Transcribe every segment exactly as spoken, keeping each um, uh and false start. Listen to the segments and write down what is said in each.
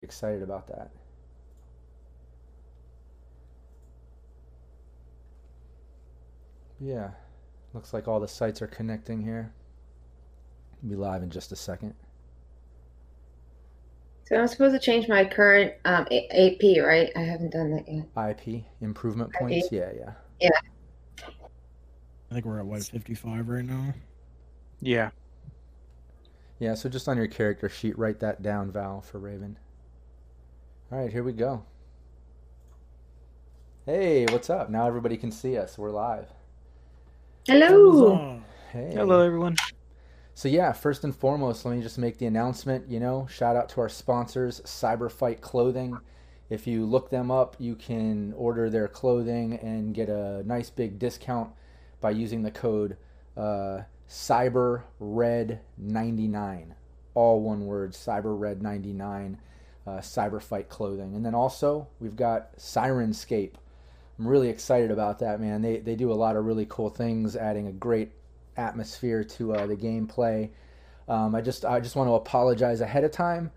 Excited about that. Yeah, looks like all the sites are connecting here. We'll be live in just a second. So I'm supposed to change my current um, A P, right? I haven't done that yet. I P, improvement points? I P. Yeah, yeah. Yeah. I think we're at, what, fifty-five right now? Yeah. Yeah, so just on your character sheet, write that down, Val, for Raven. All right, here we go. Hey, what's up? Now everybody can see us. We're live. Hello. Hey. Hello, everyone. So, yeah, first and foremost, let me just make the announcement. You know, shout out to our sponsors, CyberFight Clothing. If you look them up, you can order their clothing and get a nice big discount by using the code uh, Cyber Red ninety-nine. All one word, Cyber Red ninety-nine. Uh, CyberFight Clothing. And then also we've got Sirenscape. I'm really excited about that, man. They they do a lot of really cool things, adding a great atmosphere to uh, the gameplay. Um, I just I just want to apologize ahead of time.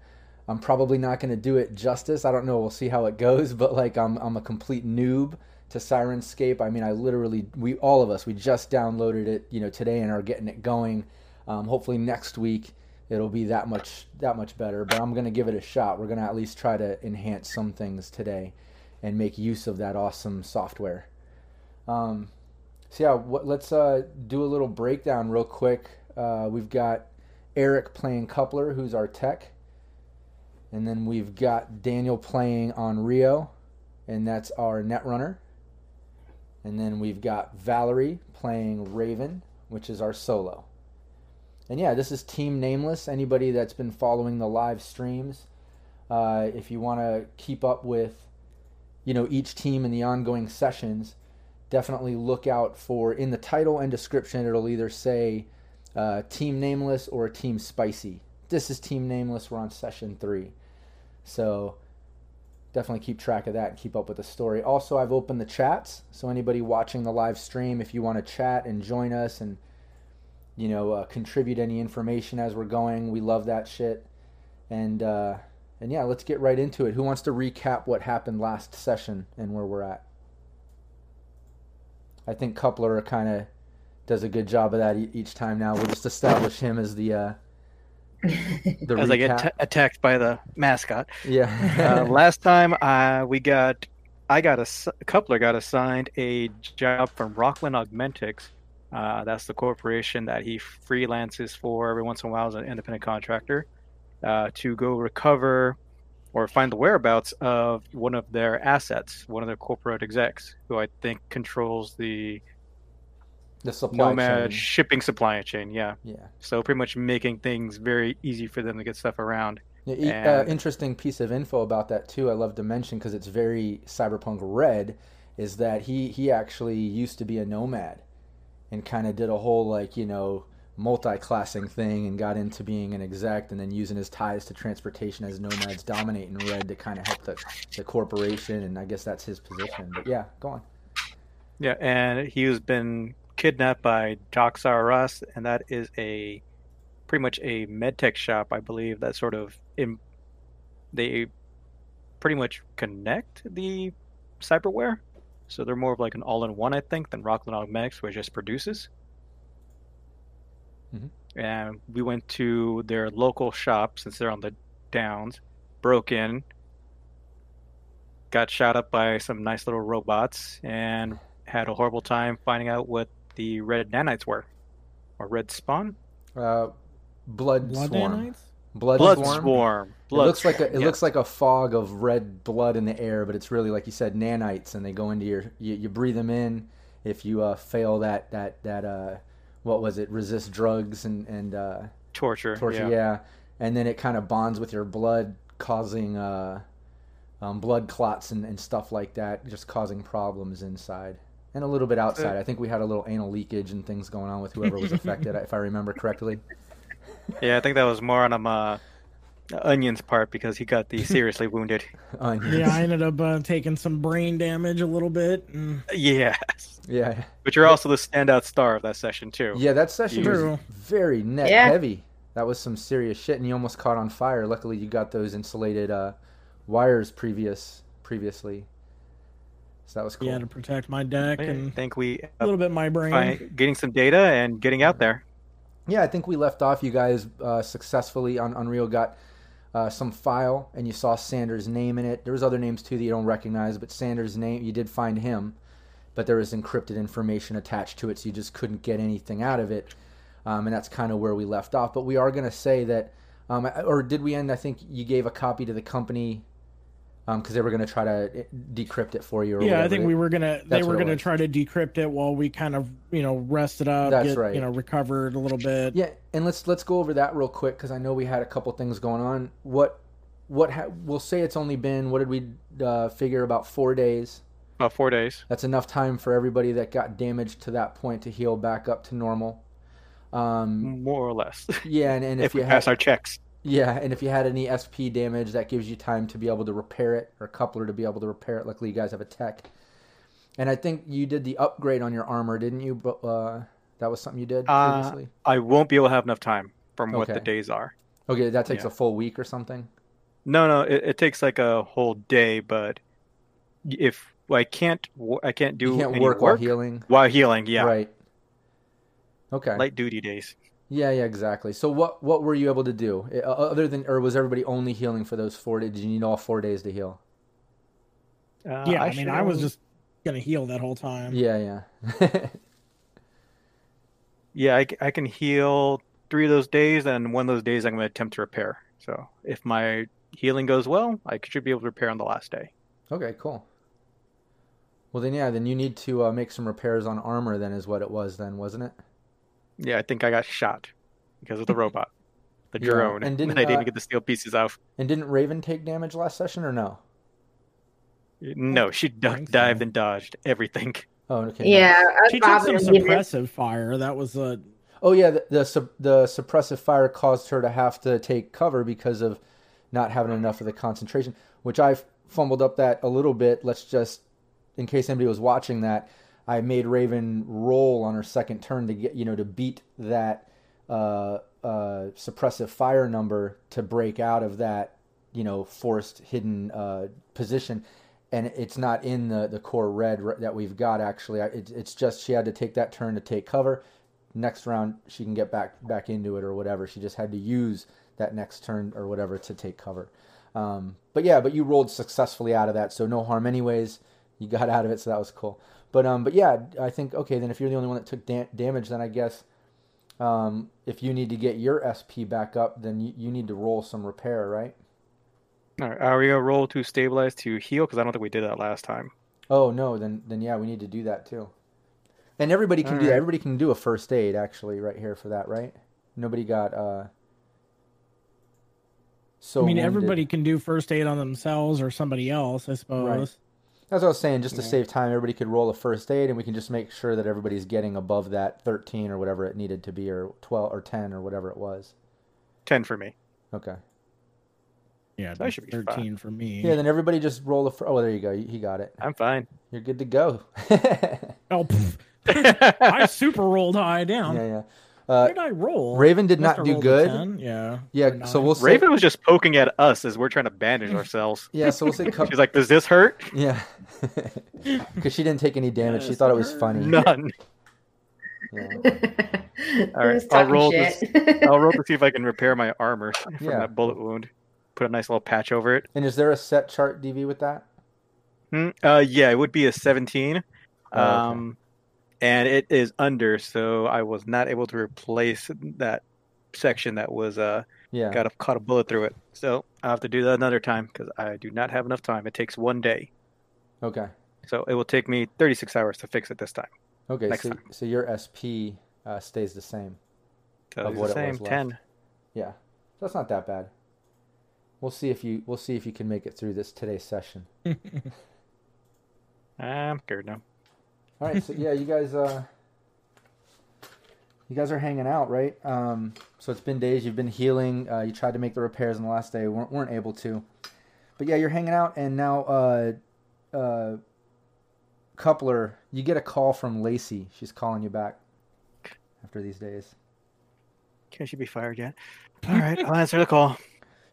I'm probably not going to do it justice. I don't know. We'll see how it goes. But like I'm I'm a complete noob to Sirenscape. I mean, I literally we all of us we just downloaded it, you know, today and are getting it going. Um, hopefully next week it'll be that much that much better, but I'm going to give it a shot. We're going to at least try to enhance some things today and make use of that awesome software. Um, so yeah, what, let's uh, do a little breakdown real quick. Uh, we've got Eric playing Coupler, who's our tech. And then we've got Daniel playing Onryo, and that's our Netrunner. And then we've got Valerie playing Raven, which is our solo. And yeah, this is Team Nameless. Anybody that's been following the live streams, uh, if you want to keep up with, you know, each team in the ongoing sessions, definitely look out for, in the title and description, it'll either say uh, Team Nameless or Team Spicy. This is Team Nameless. We're on session three. So definitely keep track of that and keep up with the story. Also, I've opened the chats. So anybody watching the live stream, if you want to chat and join us and you know, uh, contribute any information as we're going. We love that shit. And, uh, and yeah, let's get right into it. Who wants to recap what happened last session and where we're at? I think Coupler kind of does a good job of that e- each time now. We'll just establish him as the, uh, the as recap. I get t- attacked by the mascot. Yeah. uh, last time uh, we got, I got a, Coupler got assigned a job from Rockland Augmentics. Uh, that's the corporation that he freelances for every once in a while as an independent contractor uh, to go recover or find the whereabouts of one of their assets, one of their corporate execs, who I think controls the the supply nomad chain. shipping supply chain. Yeah. Yeah. So pretty much making things very easy for them to get stuff around. Yeah, e- and... uh, interesting piece of info about that, too, I love to mention because it's very Cyberpunk Red, is that he, he actually used to be a nomad. And kind of did a whole, like, you know, multi-classing thing and got into being an exec and then using his ties to transportation as nomads dominate in Red to kind of help the, the corporation. And I guess that's his position. But, yeah, go on. Yeah, and he's been kidnapped by Jox-R-Us, and that is a pretty much a medtech shop, I believe, that sort of in, they pretty much connect the cyberware. So they're more of like an all-in-one, I think, than Rockland Augmentics, which just produces. Mm-hmm. And we went to their local shop, since they're on the downs, broke in, got shot up by some nice little robots, and had a horrible time finding out what the red nanites were. Or red spawn? Uh, blood, blood swarm. Nanites? Blood, blood swarm. swarm. Blood it looks swarm. like a, it yeah. looks like a fog of red blood in the air, but it's really, like you said, nanites, and they go into your. You, you breathe them in. If you uh, fail that that that uh, what was it? Resist drugs and and uh, torture. Torture, yeah. yeah. And then it kind of bonds with your blood, causing uh, um, blood clots and, and stuff like that, just causing problems inside and a little bit outside. I think we had a little anal leakage and things going on with whoever was affected, if I remember correctly. Yeah, I think that was more on um, uh, Onion's part because he got the seriously wounded. Onions. Yeah, I ended up uh, taking some brain damage a little bit. And... Yeah. Yeah. But you're also the standout star of that session, too. Yeah, that session True. was very net yeah. heavy. That was some serious shit, and you almost caught on fire. Luckily, you got those insulated uh, wires previous previously. So that was cool. Yeah, to protect my deck I and think we, uh, a little bit my brain. Getting some data and getting out there. Yeah, I think we left off. You guys uh, successfully on Unreal got uh, some file, and you saw Sanders' name in it. There was other names, too, that you don't recognize, but Sanders' name, you did find him, but there was encrypted information attached to it, so you just couldn't get anything out of it, um, and that's kind of where we left off. But we are going to say that, um, or did we end, I think you gave a copy to the company because um, they were going to try to decrypt it for you. Or yeah, I think it, we were going to. They were going to try to decrypt it while we kind of, you know, rested up. That's get, right. You know, recovered a little bit. Yeah, and let's let's go over that real quick because I know we had a couple things going on. What what ha- we'll say it's only been what did we uh, figure about four days? About four days. That's enough time for everybody that got damaged to that point to heal back up to normal. Um, More or less. Yeah, and, and if, if we you pass had, our checks. Yeah, and if you had any S P damage, that gives you time to be able to repair it, or a coupler to be able to repair it. Luckily, you guys have a tech. And I think you did the upgrade on your armor, didn't you? But uh, that was something you did previously? Uh, I won't be able to have enough time from okay. what the days are. Okay, that takes yeah. a full week or something? No, no, it, it takes like a whole day, but if I can't I can't do you can't any work, work while healing? While healing, yeah. Right. Okay. Light duty days. Yeah, yeah, exactly. So what, what were you able to do? Other than, or was everybody only healing for those four days? Did you need all four days to heal? Uh, yeah, I, I mean, I was just going to heal that whole time. Yeah, yeah. yeah, I, I can heal three of those days, and one of those days I'm going to attempt to repair. So if my healing goes well, I should be able to repair on the last day. Okay, cool. Well, then, yeah, then you need to uh, make some repairs on armor then is what it was then, wasn't it? Yeah, I think I got shot because of the robot, the yeah. drone, and, and I didn't uh, get the steel pieces off. And didn't Raven take damage last session or no? No, she duck, dived, and dodged everything. Oh, okay. Yeah, she took some suppressive fire. That was a. Oh yeah, the, the the suppressive fire caused her to have to take cover because of not having enough of the concentration, which I fumbled up that a little bit. Let's just, in case anybody was watching that. I made Raven roll on her second turn to get, you know, to beat that uh, uh, suppressive fire number to break out of that, you know, forced hidden uh, position. And it's not in the, the core red that we've got, actually. I, it, it's just she had to take that turn to take cover. Next round, she can get back back into it or whatever. She just had to use that next turn or whatever to take cover. Um, but, yeah, but you rolled successfully out of that, so no harm anyways. You got out of it, so that was cool. But um, but yeah, I think, okay, then if you're the only one that took da- damage, then I guess um, if you need to get your S P back up, then you, you need to roll some repair, right? All right, are we going to roll to stabilize to heal? Because I don't think we did that last time. Oh, no, then, then yeah, we need to do that too. And everybody can All do right. that. Everybody can do a first aid, actually, right here for that, right? Nobody got... Uh... So I mean, wounded. Everybody can do first aid on themselves or somebody else, I suppose. Right. That's what I was saying, just to yeah. save time, everybody could roll a first aid, and we can just make sure that everybody's getting above that thirteen or whatever it needed to be, or twelve or ten or whatever it was. ten for me. Okay. Yeah, that should be thirteen fine. For me. Yeah, then everybody just roll a first... Oh, there you go. He got it. I'm fine. You're good to go. oh, I super rolled high down. Yeah, yeah. Uh, Where did I roll? Raven did not do good. Yeah. Yeah. So we'll say... Raven was just poking at us as we're trying to bandage ourselves. Yeah. So we'll say couple... she's like, "Does this hurt?" Yeah. Because she didn't take any damage. Yeah, she thought it was funny. None. Yeah. All right. I'll roll this. I'll roll to see if I can repair my armor from yeah. that bullet wound. Put a nice little patch over it. And is there a set chart D V with that? Hmm? Uh, yeah, it would be a seventeen. Oh, okay. Um. And it is under, so I was not able to replace that section that was uh yeah. got a, caught a bullet through it. So I'll have to do that another time because I do not have enough time. It takes one day. Okay. So it will take me thirty-six hours to fix it this time. Okay, Next so time. so your S P uh, stays the same. Of what the same, it was ten. Left. Yeah, that's not that bad. We'll see if you we'll see if you can make it through this today's session. I'm scared now. All right, so yeah, you guys uh, you guys are hanging out, right? Um, so it's been days. You've been healing. Uh, you tried to make the repairs on the last day. weren't weren't able to. But yeah, you're hanging out, and now uh, uh, Coupler, you get a call from Lacey. She's calling you back after these days. Can she be fired yet? All right, I'll answer the call.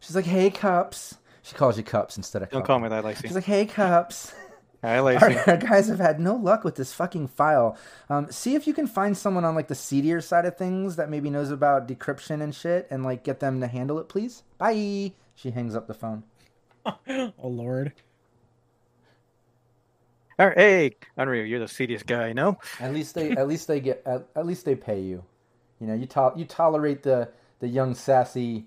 She's like, "Hey, Cups." She calls you Cups instead of Cups. Don't call me that, Lacey. She's like, "Hey, Cups. Hi, Lacey. Our, our guys have had no luck with this fucking file. Um, see if you can find someone on, like, the seedier side of things that maybe knows about decryption and shit and, like, get them to handle it, please. Bye." She hangs up the phone. Oh, Lord. All right, hey, Unreal, you're the seediest guy, no? At least they, at least they get, at, at least they pay you. You know, you to, you tolerate the, the young, sassy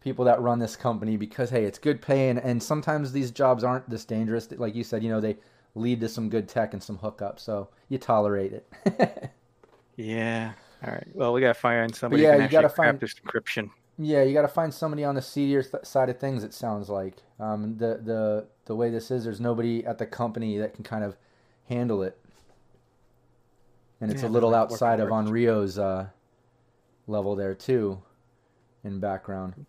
people that run this company because, hey, it's good pay, and, and sometimes these jobs aren't this dangerous. Like you said, you know, they lead to some good tech and some hookups, so you tolerate it. Yeah. All right. Well, we gotta find somebody. But yeah, who can you gotta find this encryption. Yeah, you gotta find somebody on the seedier th- side of things. It sounds like um, the the the way this is, there's nobody at the company that can kind of handle it, and it's yeah, a little outside of Onrio's uh, level there too, in background.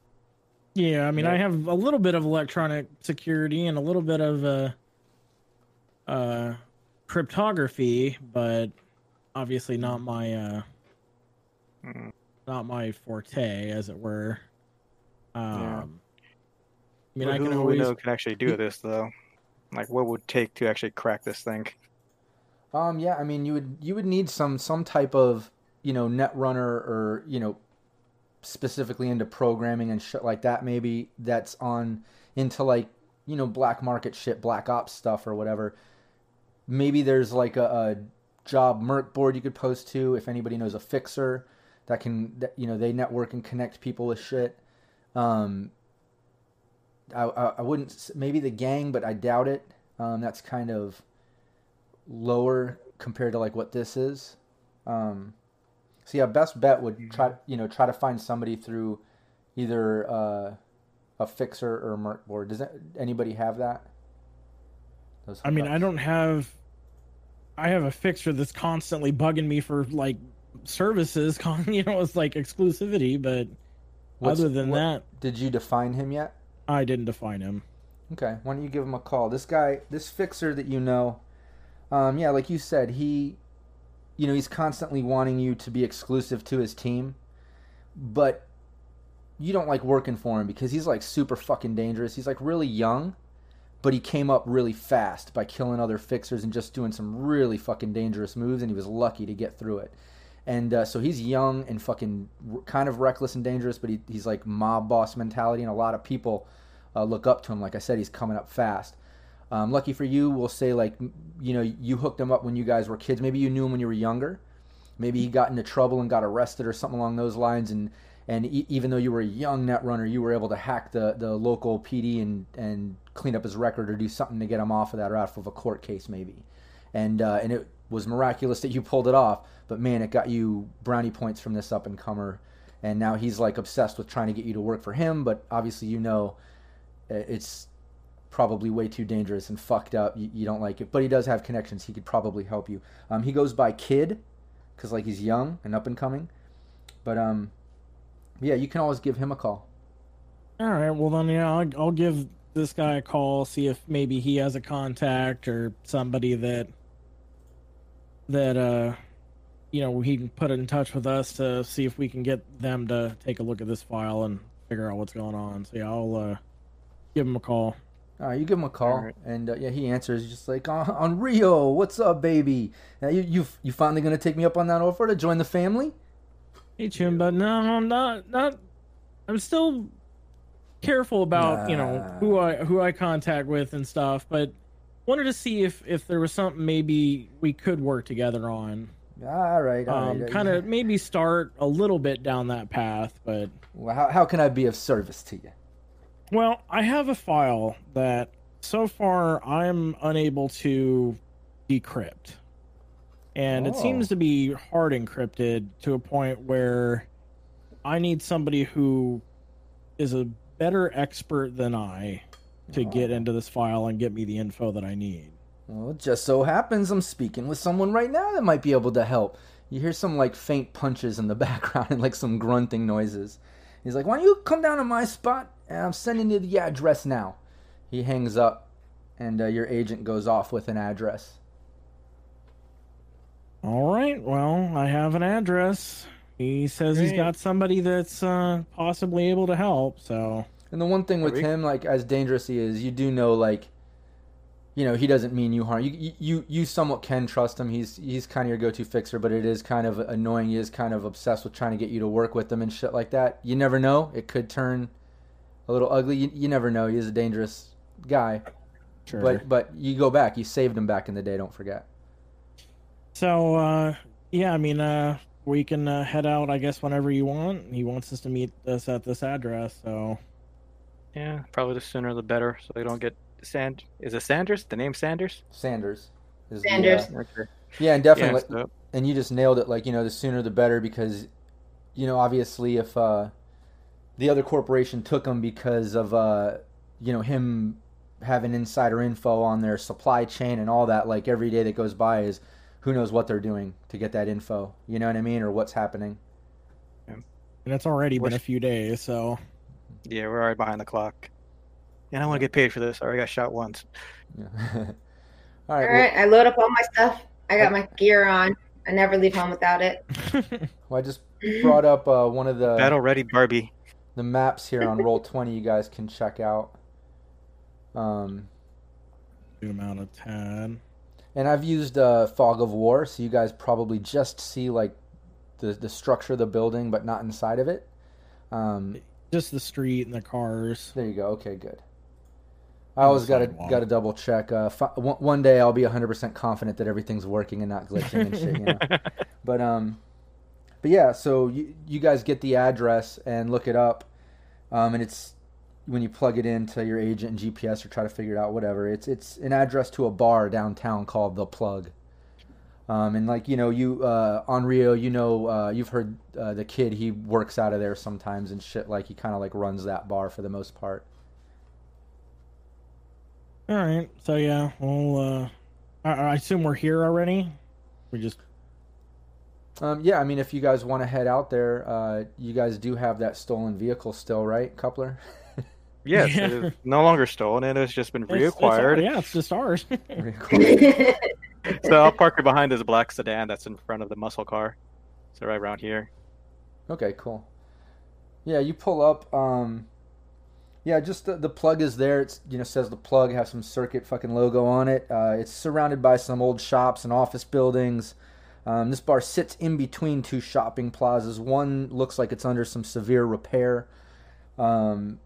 Yeah, I mean, yeah. I have a little bit of electronic security and a little bit of uh, uh, cryptography, but obviously not my uh, not my forte, as it were. Um, yeah. I mean, well, I can always know can actually do this though. Like, what would it take to actually crack this thing? Um, yeah, I mean, you would you would need some some type of you know netrunner or you know. specifically into programming and shit like that, maybe that's on into like, you know, black market shit, black ops stuff or whatever. Maybe there's like a, a job merc board you could post to if anybody knows a fixer that can, that, you know, they network and connect people with shit. Um, I, I, I wouldn't, maybe the gang, but I doubt it. Um, that's kind of lower compared to like what this is. Um, So yeah, best bet would try, you know, try to find somebody through either uh, a fixer or a merc board. Does that, anybody have that? Those I mean, I don't have. I have a fixer that's constantly bugging me for like services. You know, it's like exclusivity. But What's, other than what, that, did you define him yet? I didn't define him. Okay, why don't you give him a call? This guy, this fixer that you know, um, yeah, like you said, he. You know, he's constantly wanting you to be exclusive to his team, but you don't like working for him because he's like super fucking dangerous. He's like really young, but he came up really fast by killing other fixers and just doing some really fucking dangerous moves, and he was lucky to get through it. And uh, so he's young and fucking kind of reckless and dangerous, but he, he's like mob boss mentality, and a lot of people uh, look up to him. Like I said, he's coming up fast. Um, lucky for you, we'll say, like, you know, you hooked him up when you guys were kids. Maybe you knew him when you were younger. Maybe he got into trouble and got arrested or something along those lines. And, and e- even though you were a young netrunner, you were able to hack the, the local P D and, and clean up his record or do something to get him off of that or out of a court case maybe. And uh, and it was miraculous that you pulled it off. But, man, it got you brownie points from this up-and-comer. And now he's, like, obsessed with trying to get you to work for him. But obviously you know it's probably way too dangerous and fucked up. You, you don't like it, but he does have connections. He could probably help you. Um, he goes by Kid because like he's young and up and coming. But um, yeah, you can always give him a call. All right. Well then, yeah, I'll, I'll give this guy a call. See if maybe he has a contact or somebody that that uh, you know, he can put in touch with us to see if we can get them to take a look at this file and figure out what's going on. So yeah, I'll uh, give him a call. All right, you give him a call, right. and uh, yeah, he answers. He's just like, oh, "Onrio, what's up, baby? Now you you you finally gonna take me up on that offer to join the family?" Hey, Chim, but no, I'm not. Not. I'm still careful about nah. you know who I who I contact with and stuff. But wanted to see if, if there was something maybe we could work together on. All right, all um, right. Kind of maybe start a little bit down that path, but well, how how can I be of service to you? Well, I have a file that so far I'm unable to decrypt. And oh. It seems to be hard encrypted to a point where I need somebody who is a better expert than I to oh. get into this file and get me the info that I need. Well, it just so happens I'm speaking with someone right now that might be able to help. You hear some, like, faint punches in the background and, like, some grunting noises. He's like, why don't you come down to my spot, and I'm sending you the address now. He hangs up, and uh, your agent goes off with an address. All right, well, I have an address. He says Great. He's got somebody that's uh, possibly able to help, so... And the one thing with him, like, as dangerous he is, you do know, like, you know, he doesn't mean you harm. You you you somewhat can trust him. He's he's kind of your go-to fixer, but it is kind of annoying. He is kind of obsessed with trying to get you to work with him and shit like that. You never know. It could turn a little ugly. You, you never know. He is a dangerous guy. Sure. But, but you go back. You saved him back in the day. Don't forget. So, uh, yeah, I mean, uh, we can uh, head out, I guess, whenever you want. He wants us to meet us at this address, so... Yeah, probably the sooner the better, so they don't get Sand. Is it Sanders? The name Sanders? Sanders. Is Sanders. The, uh, yeah, and definitely. Yeah, so. And you just nailed it. Like, you know, the sooner the better, because, you know, obviously if uh, the other corporation took him because of, uh, you know, him having insider info on their supply chain and all that, like every day that goes by is who knows what they're doing to get that info. You know what I mean? Or what's happening. And it's already been a few days, so... Yeah, we're already behind the clock. And I want to get paid for this. I already got shot once. Yeah. all right. All right. Well, I load up all my stuff. I got my gear on. I never leave home without it. Well, I just brought up uh, one of the... Battle Ready Barbie. The maps here on Roll twenty you guys can check out. Um, Zoom out of ten. And I've used uh, Fog of War, so you guys probably just see like the, the structure of the building, but not inside of it. Um Just the street and the cars. There you go. Okay, good. I always got to got to double check. Uh, fi- one, one day I'll be one hundred percent confident that everything's working and not glitching and shit. You know? But um, but yeah. So you you guys get the address and look it up, um, and it's when you plug it into your agent and G P S or try to figure it out, whatever. It's it's an address to a bar downtown called The Plug. Um, and like, you know, you, uh, on Rio, you know, uh, you've heard, uh, the kid, he works out of there sometimes and shit. Like he kind of like runs that bar for the most part. All right. So yeah, well, uh, I, I assume we're here already. We just, um, yeah. I mean, if you guys want to head out there, uh, you guys do have that stolen vehicle still, right? Coupler? Yes, yeah. It is no longer stolen and it's just been reacquired. It's, it's, yeah. It's just ours. Reacquired. So I'll park it behind this black sedan that's in front of the muscle car. So right around here. Okay, cool. Yeah, you pull up. Um, yeah, just the, the plug is there. It's, you know, says The Plug, has some circuit fucking logo on it. Uh, it's surrounded by some old shops and office buildings. Um, this bar sits in between two shopping plazas. One looks like it's under some severe repair. Um,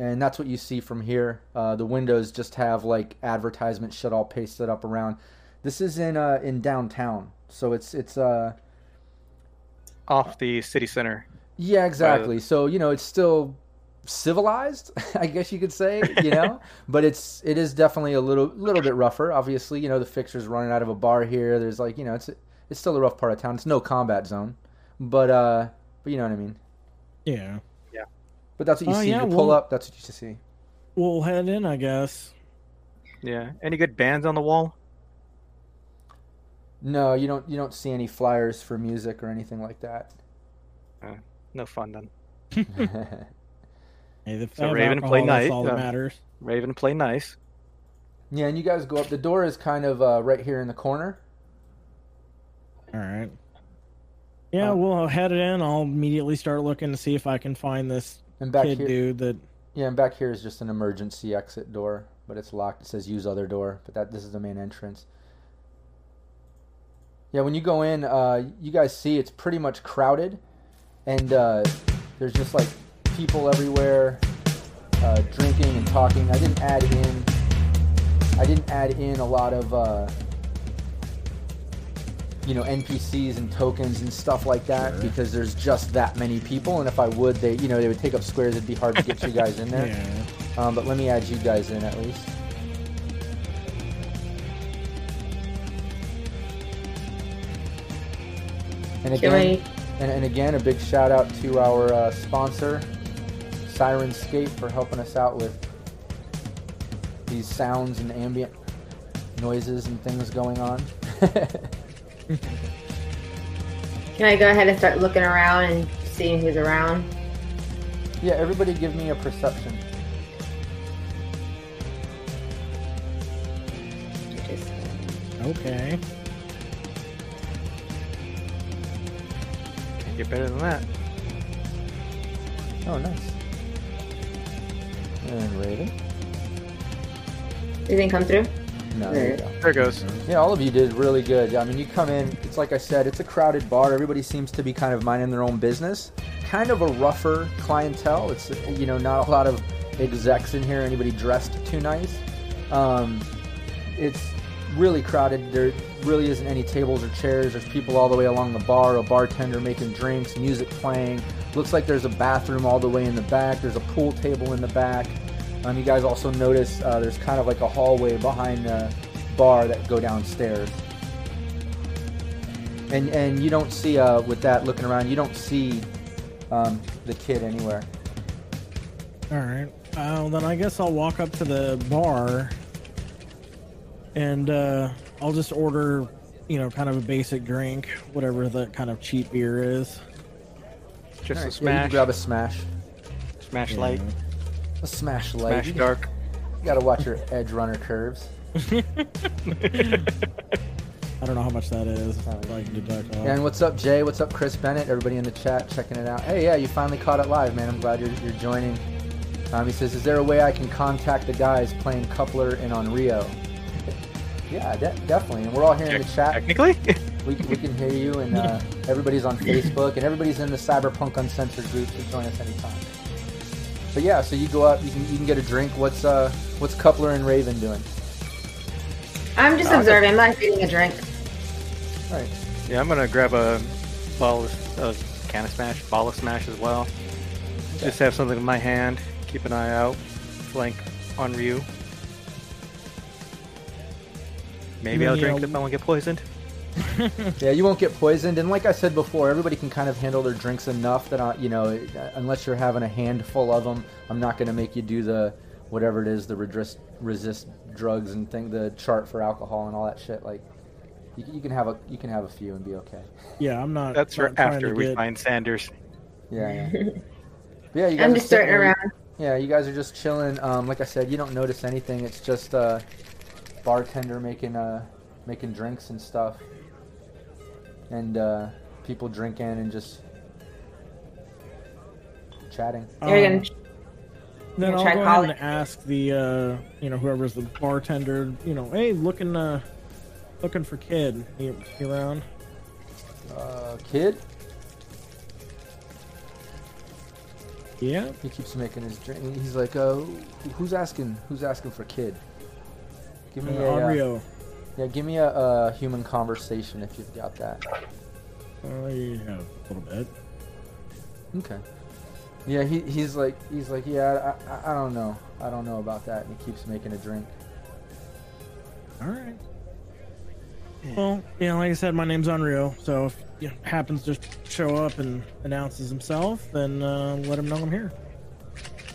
And that's what you see from here. Uh, the windows just have like advertisement shit all pasted up around. This is in uh, in downtown, so it's it's uh, off the city center. Yeah, exactly. Uh, so you know it's still civilized, I guess you could say. You know, but it's it is definitely a little little bit rougher. Obviously, you know the fixer's running out of a bar here. There's like you know it's it's still a rough part of town. It's no combat zone, but uh, but you know what I mean. Yeah. But that's what you uh, see. Yeah, you pull we'll, up. That's what you see. We'll head in, I guess. Yeah. Any good bands on the wall? No, you don't. You don't see any flyers for music or anything like that. Uh, no fun then. Hey, the so Raven play nice. All that uh, matters. Raven play nice. Yeah, and you guys go up. The door is kind of uh, right here in the corner. All right. Yeah, um, we'll head it in. I'll immediately start looking to see if I can find this and back kid here, dude. That yeah, and back here is just an emergency exit door, but it's locked. It says use other door, but that this is the main entrance. Yeah, when you go in, uh, you guys see it's pretty much crowded, and uh, there's just like people everywhere, uh, drinking and talking. I didn't add in. I didn't add in a lot of. Uh, you know, N P Cs and tokens and stuff like that sure. because there's just that many people. And if I would, they, you know, they would take up squares. It'd be hard to get you guys in there. Yeah. Um, but let me add you guys in at least. And again, and, and again, a big shout out to our uh, sponsor, Sirenscape for helping us out with these sounds and ambient noises and things going on. Can I go ahead and start looking around and seeing who's around? Yeah, everybody give me a perception. Okay. Can't get better than that. Oh, nice. And Raven. It didn't come through? No. There, there, go. there it goes. Yeah, all of you did really good. I mean, you come in, it's like I said, it's a crowded bar. Everybody seems to be kind of minding their own business. Kind of a rougher clientele. It's, you know, not a lot of execs in here, anybody dressed too nice. Um, it's really crowded. There really isn't any tables or chairs. There's people all the way along the bar, a bartender making drinks, music playing. Looks like there's a bathroom all the way in the back. There's a pool table in the back. Um, you guys also notice uh, there's kind of like a hallway behind the bar that go downstairs. And and you don't see, uh, with that looking around, you don't see um, the kid anywhere. All right. Uh, well, then I guess I'll walk up to the bar and uh, I'll just order, you know, kind of a basic drink, whatever the kind of cheap beer is. Just right, a smash. Yeah, you grab a smash. Smash yeah. light. A smash light. Smash you dark. Gotta, you gotta watch your edge runner curves. I don't know how much that is. I can deduct off. And what's up, Jay? What's up, Chris Bennett? Everybody in the chat checking it out. Hey, yeah, you finally caught it live, man. I'm glad you're you're joining. Um, he says, is there a way I can contact the guys playing Coupler and Onryo? Yeah, de- definitely. And we're all here in the chat. Technically? we, we can hear you, and uh, everybody's on Facebook, and everybody's in the Cyberpunk Uncensored group, so join us anytime. But yeah, so you go up, you can you can get a drink. What's uh what's Coupler and Raven doing? I'm just uh, observing. I'm not getting a drink. All right. Yeah, I'm gonna grab a bottle of uh, can of Smash, bottle of Smash as well. Okay. Just have something in my hand. Keep an eye out. Flank on Ryu. Maybe I'll drink if I won't get poisoned. Yeah, you won't get poisoned. And like I said before, everybody can kind of handle their drinks enough that, I, you know, unless you're having a handful of them, I'm not going to make you do the, whatever it is, the resist, resist drugs and thing, the chart for alcohol and all that shit. Like, you, you can have a you can have a few and be okay. Yeah, I'm not. That's for after we get... find Sanders. Yeah. Yeah, yeah you guys I'm just starting around. Yeah, you guys are just chilling. Um, like I said, you don't notice anything. It's just... Uh, bartender making uh making drinks and stuff, and uh people drinking and just chatting. Um, then I'll go ahead and ask the uh you know whoever's the bartender, you know hey, looking uh looking for kid. You, you around uh kid? Yeah, he keeps making his drink. He's like, oh, who's asking who's asking for kid? Give me uh, a uh, yeah. Give me a, a human conversation if you've got that. I have a little bit. Okay. Yeah, he he's like he's like yeah. I, I I don't know. I don't know about that. And he keeps making a drink. All right. Well, yeah, like I said, my name's Onryo. So if it happens to show up and announces himself, then uh, let him know I'm here.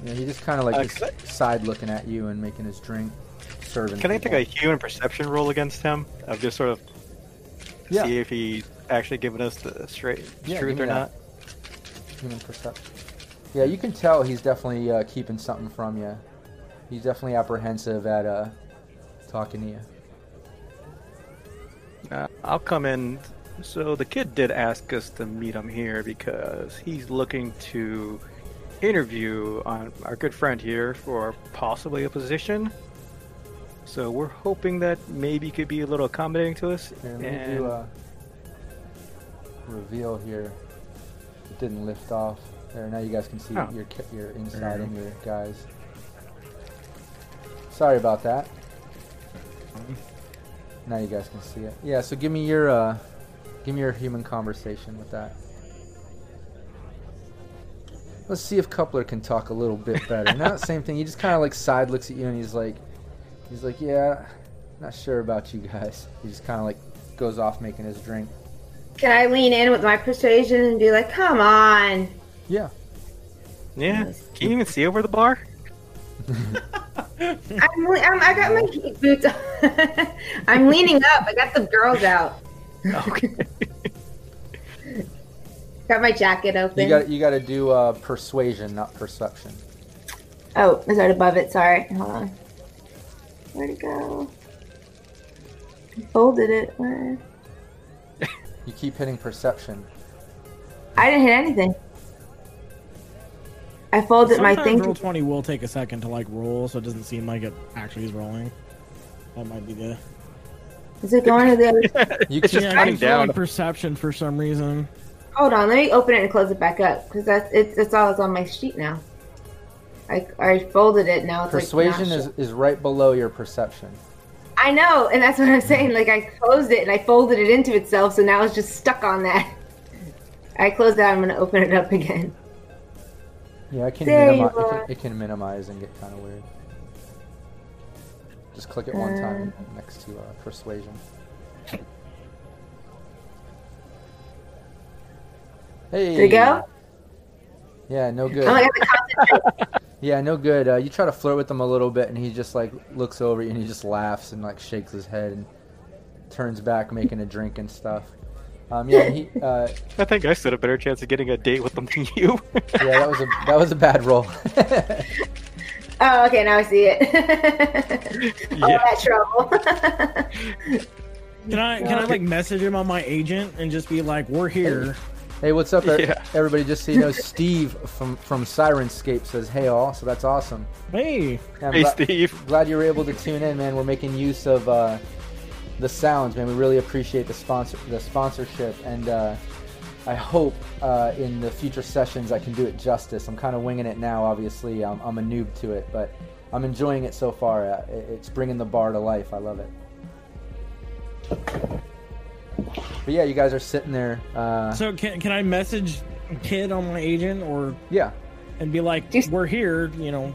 Yeah, he just kind of like uh, side looking at you and making his drink. Can people. I take a human perception roll against him? I'll just sort of yeah. see if he's actually giving us the straight yeah, truth or that. Not. Human perception. Yeah, you can tell he's definitely uh, keeping something from you. He's definitely apprehensive at uh, talking to you. Uh, I'll come in. So the kid did ask us to meet him here because he's looking to interview on our good friend here for possibly a position. So we're hoping that maybe could be a little accommodating to us. Here, let me and... do a reveal here. It didn't lift off. There, now you guys can see oh. your your inside and your guys. Sorry about that. Now you guys can see it. Yeah. So give me your uh, give me your human conversation with that. Let's see if Coupler can talk a little bit better. Not the same thing. He just kind of like side looks at you and he's like. He's like, yeah, not sure about you guys. He just kind of like goes off making his drink. Can I lean in with my persuasion and be like, come on? Yeah. Yeah, can you even see over the bar? I'm, I'm, I got my heat boots on. I'm leaning up. I got the girls out. Okay. Got my jacket open. You got you got to do uh, persuasion, not perception. Oh, is that above it? Sorry. Hold on. Where'd it go? I folded it. Where? You keep hitting perception. I didn't hit anything. I folded Sometimes my thing. Roll twenty will take a second to like roll, so it doesn't seem like it actually is rolling. That might be the. Is it going to the other? You it's just yeah, cutting down perception for some reason. Hold on, let me open it and close it back up because that's it's, it's all that's on my sheet now. I I folded it now. It's persuasion like is is right below your perception. I know, and that's what I'm saying. Like I closed it and I folded it into itself, so now it's just stuck on that. I closed that. I'm going to open it up again. Yeah, it can, minimi- it, can, it can minimize and get kind of weird. Just click it one uh, time next to uh, persuasion. Hey. There you go. Yeah, no good. Oh, I gotta concentrate. Yeah, no good. Uh, you try to flirt with him a little bit, and he just like looks over you, and he just laughs and like shakes his head and turns back, making a drink and stuff. Um, yeah, he, uh, I think I stood a better chance of getting a date with them than you. Yeah, that was a that was a bad roll. Oh, okay, now I see it. Yeah. All that trouble. Can I can I like message him on my agent and just be like, "We're here." Hey, what's up, yeah. everybody? Just so you know, Steve from from Sirenscape says, "Hey, all." So that's awesome. Hey, yeah, hey, gl- Steve. Glad you were able to tune in, man. We're making use of. Uh, The sounds, man. We really appreciate the sponsor, the sponsorship, and uh, I hope uh, in the future sessions I can do it justice. I'm kind of winging it now, obviously. I'm, I'm a noob to it, but I'm enjoying it so far. Uh, it's bringing the bar to life. I love it. But yeah, you guys are sitting there. Uh, so can can I message Kid on my agent, or yeah, and be like, we're here, you know.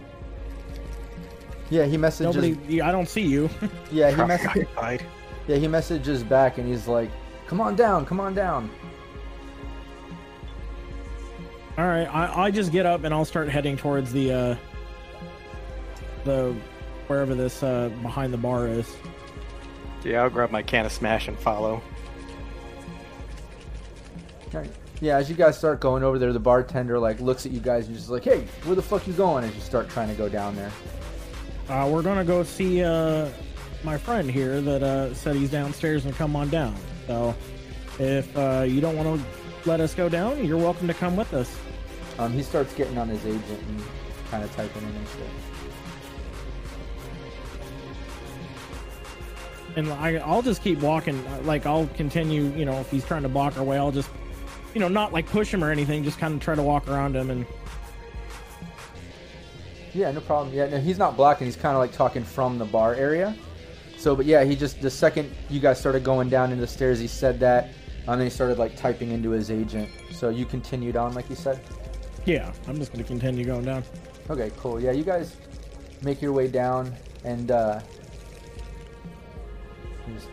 Yeah, he messages. Nobody, I don't see you. Yeah, he messages. Yeah, he messages back and he's like, come on down, come on down. All right, I, I just get up and I'll start heading towards the, uh, the, wherever this uh, behind the bar is. Yeah, I'll grab my can of Smash and follow. All right. Yeah, as you guys start going over there, the bartender like looks at you guys and just like, hey, where the fuck you going? As you start trying to go down there. Uh, we're going to go see... Uh... my friend here that uh, said he's downstairs and come on down. So if uh, you don't want to let us go down, you're welcome to come with us. Um, he starts getting on his agent and kind of typing in and shit. And I, I'll just keep walking. Like, I'll continue, you know, if he's trying to block our way, I'll just, you know, not like push him or anything, just kind of try to walk around him and... Yeah, no problem. Yeah, no, he's not blocking. He's kind of like talking from the bar area. So, but yeah, he just, the second you guys started going down into the stairs, he said that, and um, then he started like typing into his agent. So you continued on, like you said? Yeah, I'm just going to continue going down. Okay, cool. Yeah, you guys make your way down and uh, just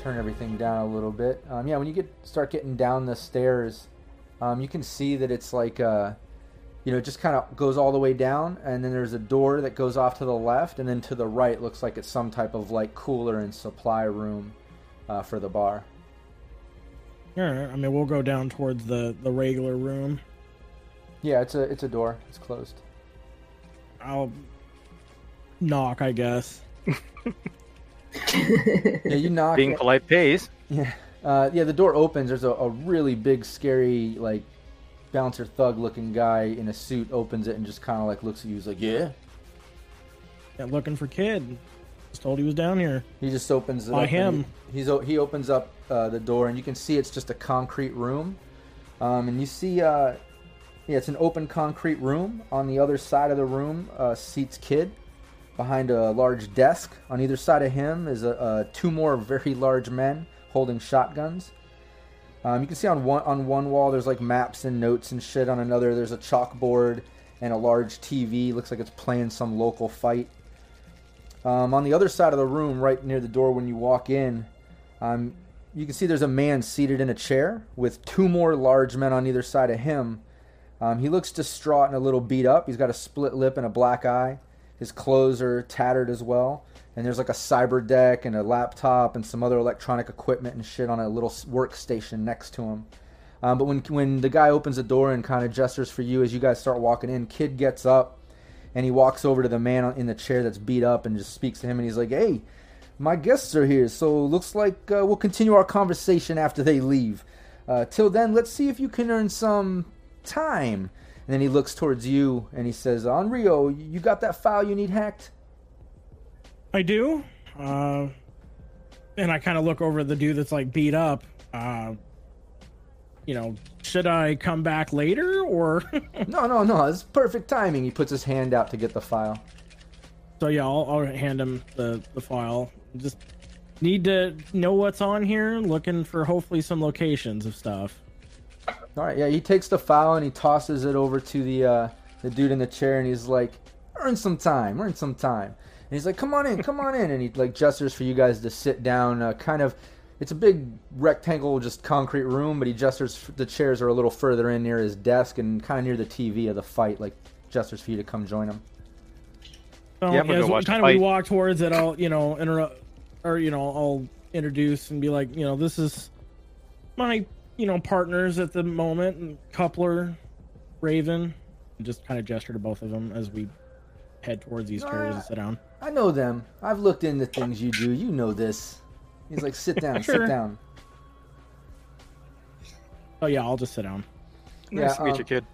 turn everything down a little bit. Um, yeah, when you get start getting down the stairs, um, you can see that it's like, uh, you know, it just kind of goes all the way down, and then there's a door that goes off to the left, and then to the right looks like it's some type of, like, cooler and supply room uh, for the bar. All right. I mean, we'll go down towards the, the regular room. Yeah, it's a it's a door. It's closed. I'll knock, I guess. Yeah, you knock. Being polite pays. Yeah. Uh, yeah, the door opens. There's a, a really big, scary, like, bouncer thug looking guy in a suit opens it and just kind of like looks at you. He's like, yeah. Yeah, looking for Kid. Just told he was down here. He just opens it By up him. He, he's, he opens up uh, the door and you can see it's just a concrete room. Um, and you see, uh, yeah, it's an open concrete room. On the other side of the room uh, seats Kid behind a large desk. On either side of him is a, a two more very large men holding shotguns. Um, you can see on one on one wall there's like maps and notes and shit. On another there's a chalkboard and a large T V. Looks like it's playing some local fight. Um, on the other side of the room, right near the door when you walk in, um, you can see there's a man seated in a chair with two more large men on either side of him. Um, he looks distraught and a little beat up. He's got a split lip and a black eye. His clothes are tattered as well. And there's like a cyber deck and a laptop and some other electronic equipment and shit on a little workstation next to him. Um, but when when the guy opens the door and kind of gestures for you as you guys start walking in, Kid gets up and he walks over to the man in the chair that's beat up and just speaks to him. And he's like, hey, my guests are here, so looks like uh, we'll continue our conversation after they leave. Uh, till then, let's see if you can earn some time. And then he looks towards you and he says, Onryo, you got that file you need hacked? I do. Uh, and I kind of look over at the dude that's like beat up. Uh, you know, should I come back later or? no, no, no. It's perfect timing. He puts his hand out to get the file. So yeah, I'll, I'll hand him the, the file. Just need to know what's on here. Looking for hopefully some locations of stuff. All right, yeah, he takes the file and he tosses it over to the uh, the dude in the chair, and he's like, "Earn some time, earn some time." And he's like, "Come on in, come on in," and he like gestures for you guys to sit down. Uh, kind of, it's a big rectangle, just concrete room, but he gestures. The chairs are a little further in near his desk and kind of near the T V of the fight. Like gestures for you to come join him. So, yeah, yeah, as we kind of we walk towards it, I'll you know interrupt or you know I'll introduce and be like, you know, this is my. You know, partners at the moment, and Coupler, Raven, just kind of gesture to both of them as we head towards these chairs uh, and sit down. I know them. I've looked into things you do. You know this. He's like, sit down, sure. sit down. Oh, yeah, I'll just sit down. Nice yeah, to meet um, you, kid.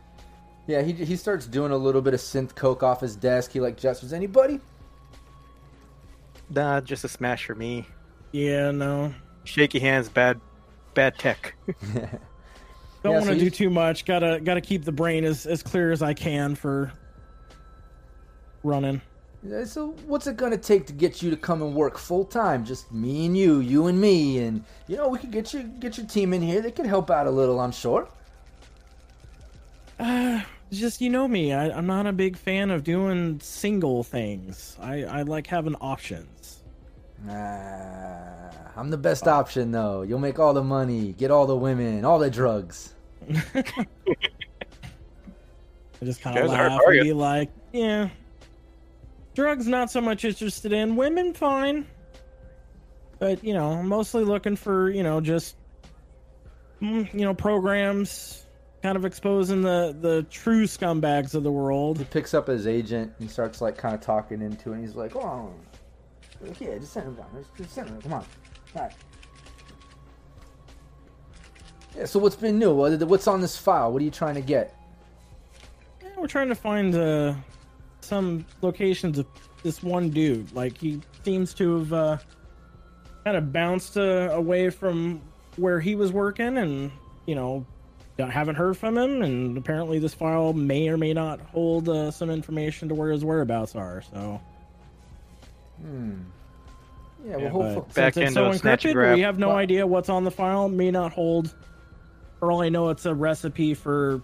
Yeah, he he starts doing a little bit of synth coke off his desk. He, like, gestures, anybody? Nah, just a smash for me. Yeah, no. Shaky hands, bad. Bad tech. Don't yeah, want to so do too much. Gotta gotta keep the brain as, as clear as I can for running. Yeah, so what's it gonna take to get you to come and work full time? Just me and you, you and me, and you know we could get you get your team in here. They could help out a little, I'm sure. Uh, just you know me. I, I'm not a big fan of doing single things. I, I like having options. Ah, I'm the best option, though. You'll make all the money, get all the women, all the drugs. I just kind of laugh and be like, yeah. Drugs, not so much interested in. Women, fine. But, you know, mostly looking for, you know, just, you know, programs, kind of exposing the, the true scumbags of the world. He picks up his agent and starts, like, kind of talking into it. And he's like, oh... Yeah, just send him down. Just send him. Come on. All right. Yeah. So what's been new? What's on this file? What are you trying to get? Yeah, we're trying to find uh, some locations of this one dude. Like he seems to have uh, kind of bounced uh, away from where he was working, and you know, haven't heard from him. And apparently, this file may or may not hold uh, some information to where his whereabouts are. So. Hmm. Yeah, well, yeah, hopefully back since it's so encrypted, we have no wow. idea what's on the file. May not hold, or all I know, it's a recipe for,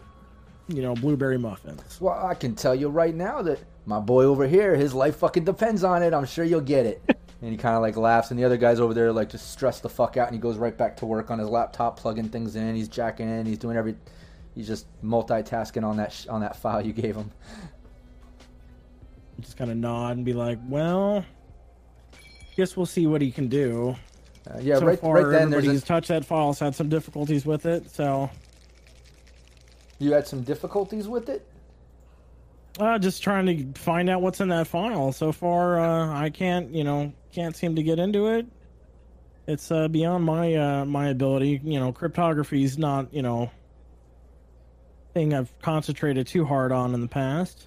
you know, blueberry muffins. Well, I can tell you right now that my boy over here, his life fucking depends on it. I'm sure you'll get it. And he kind of like laughs, and the other guys over there like just stress the fuck out, and he goes right back to work on his laptop, plugging things in. He's jacking in. He's doing every. He's just multitasking on that sh- on that file you gave him. Just kind of nod and be like, well. Guess we'll see what he can do. Uh, yeah, so right, far, right then there's a... touched that file, so had some difficulties with it, so... You had some difficulties with it? Uh, just trying to find out what's in that file. So far, uh, I can't, you know, can't seem to get into it. It's uh, beyond my uh, my ability. You know, cryptography's not, you know, thing I've concentrated too hard on in the past.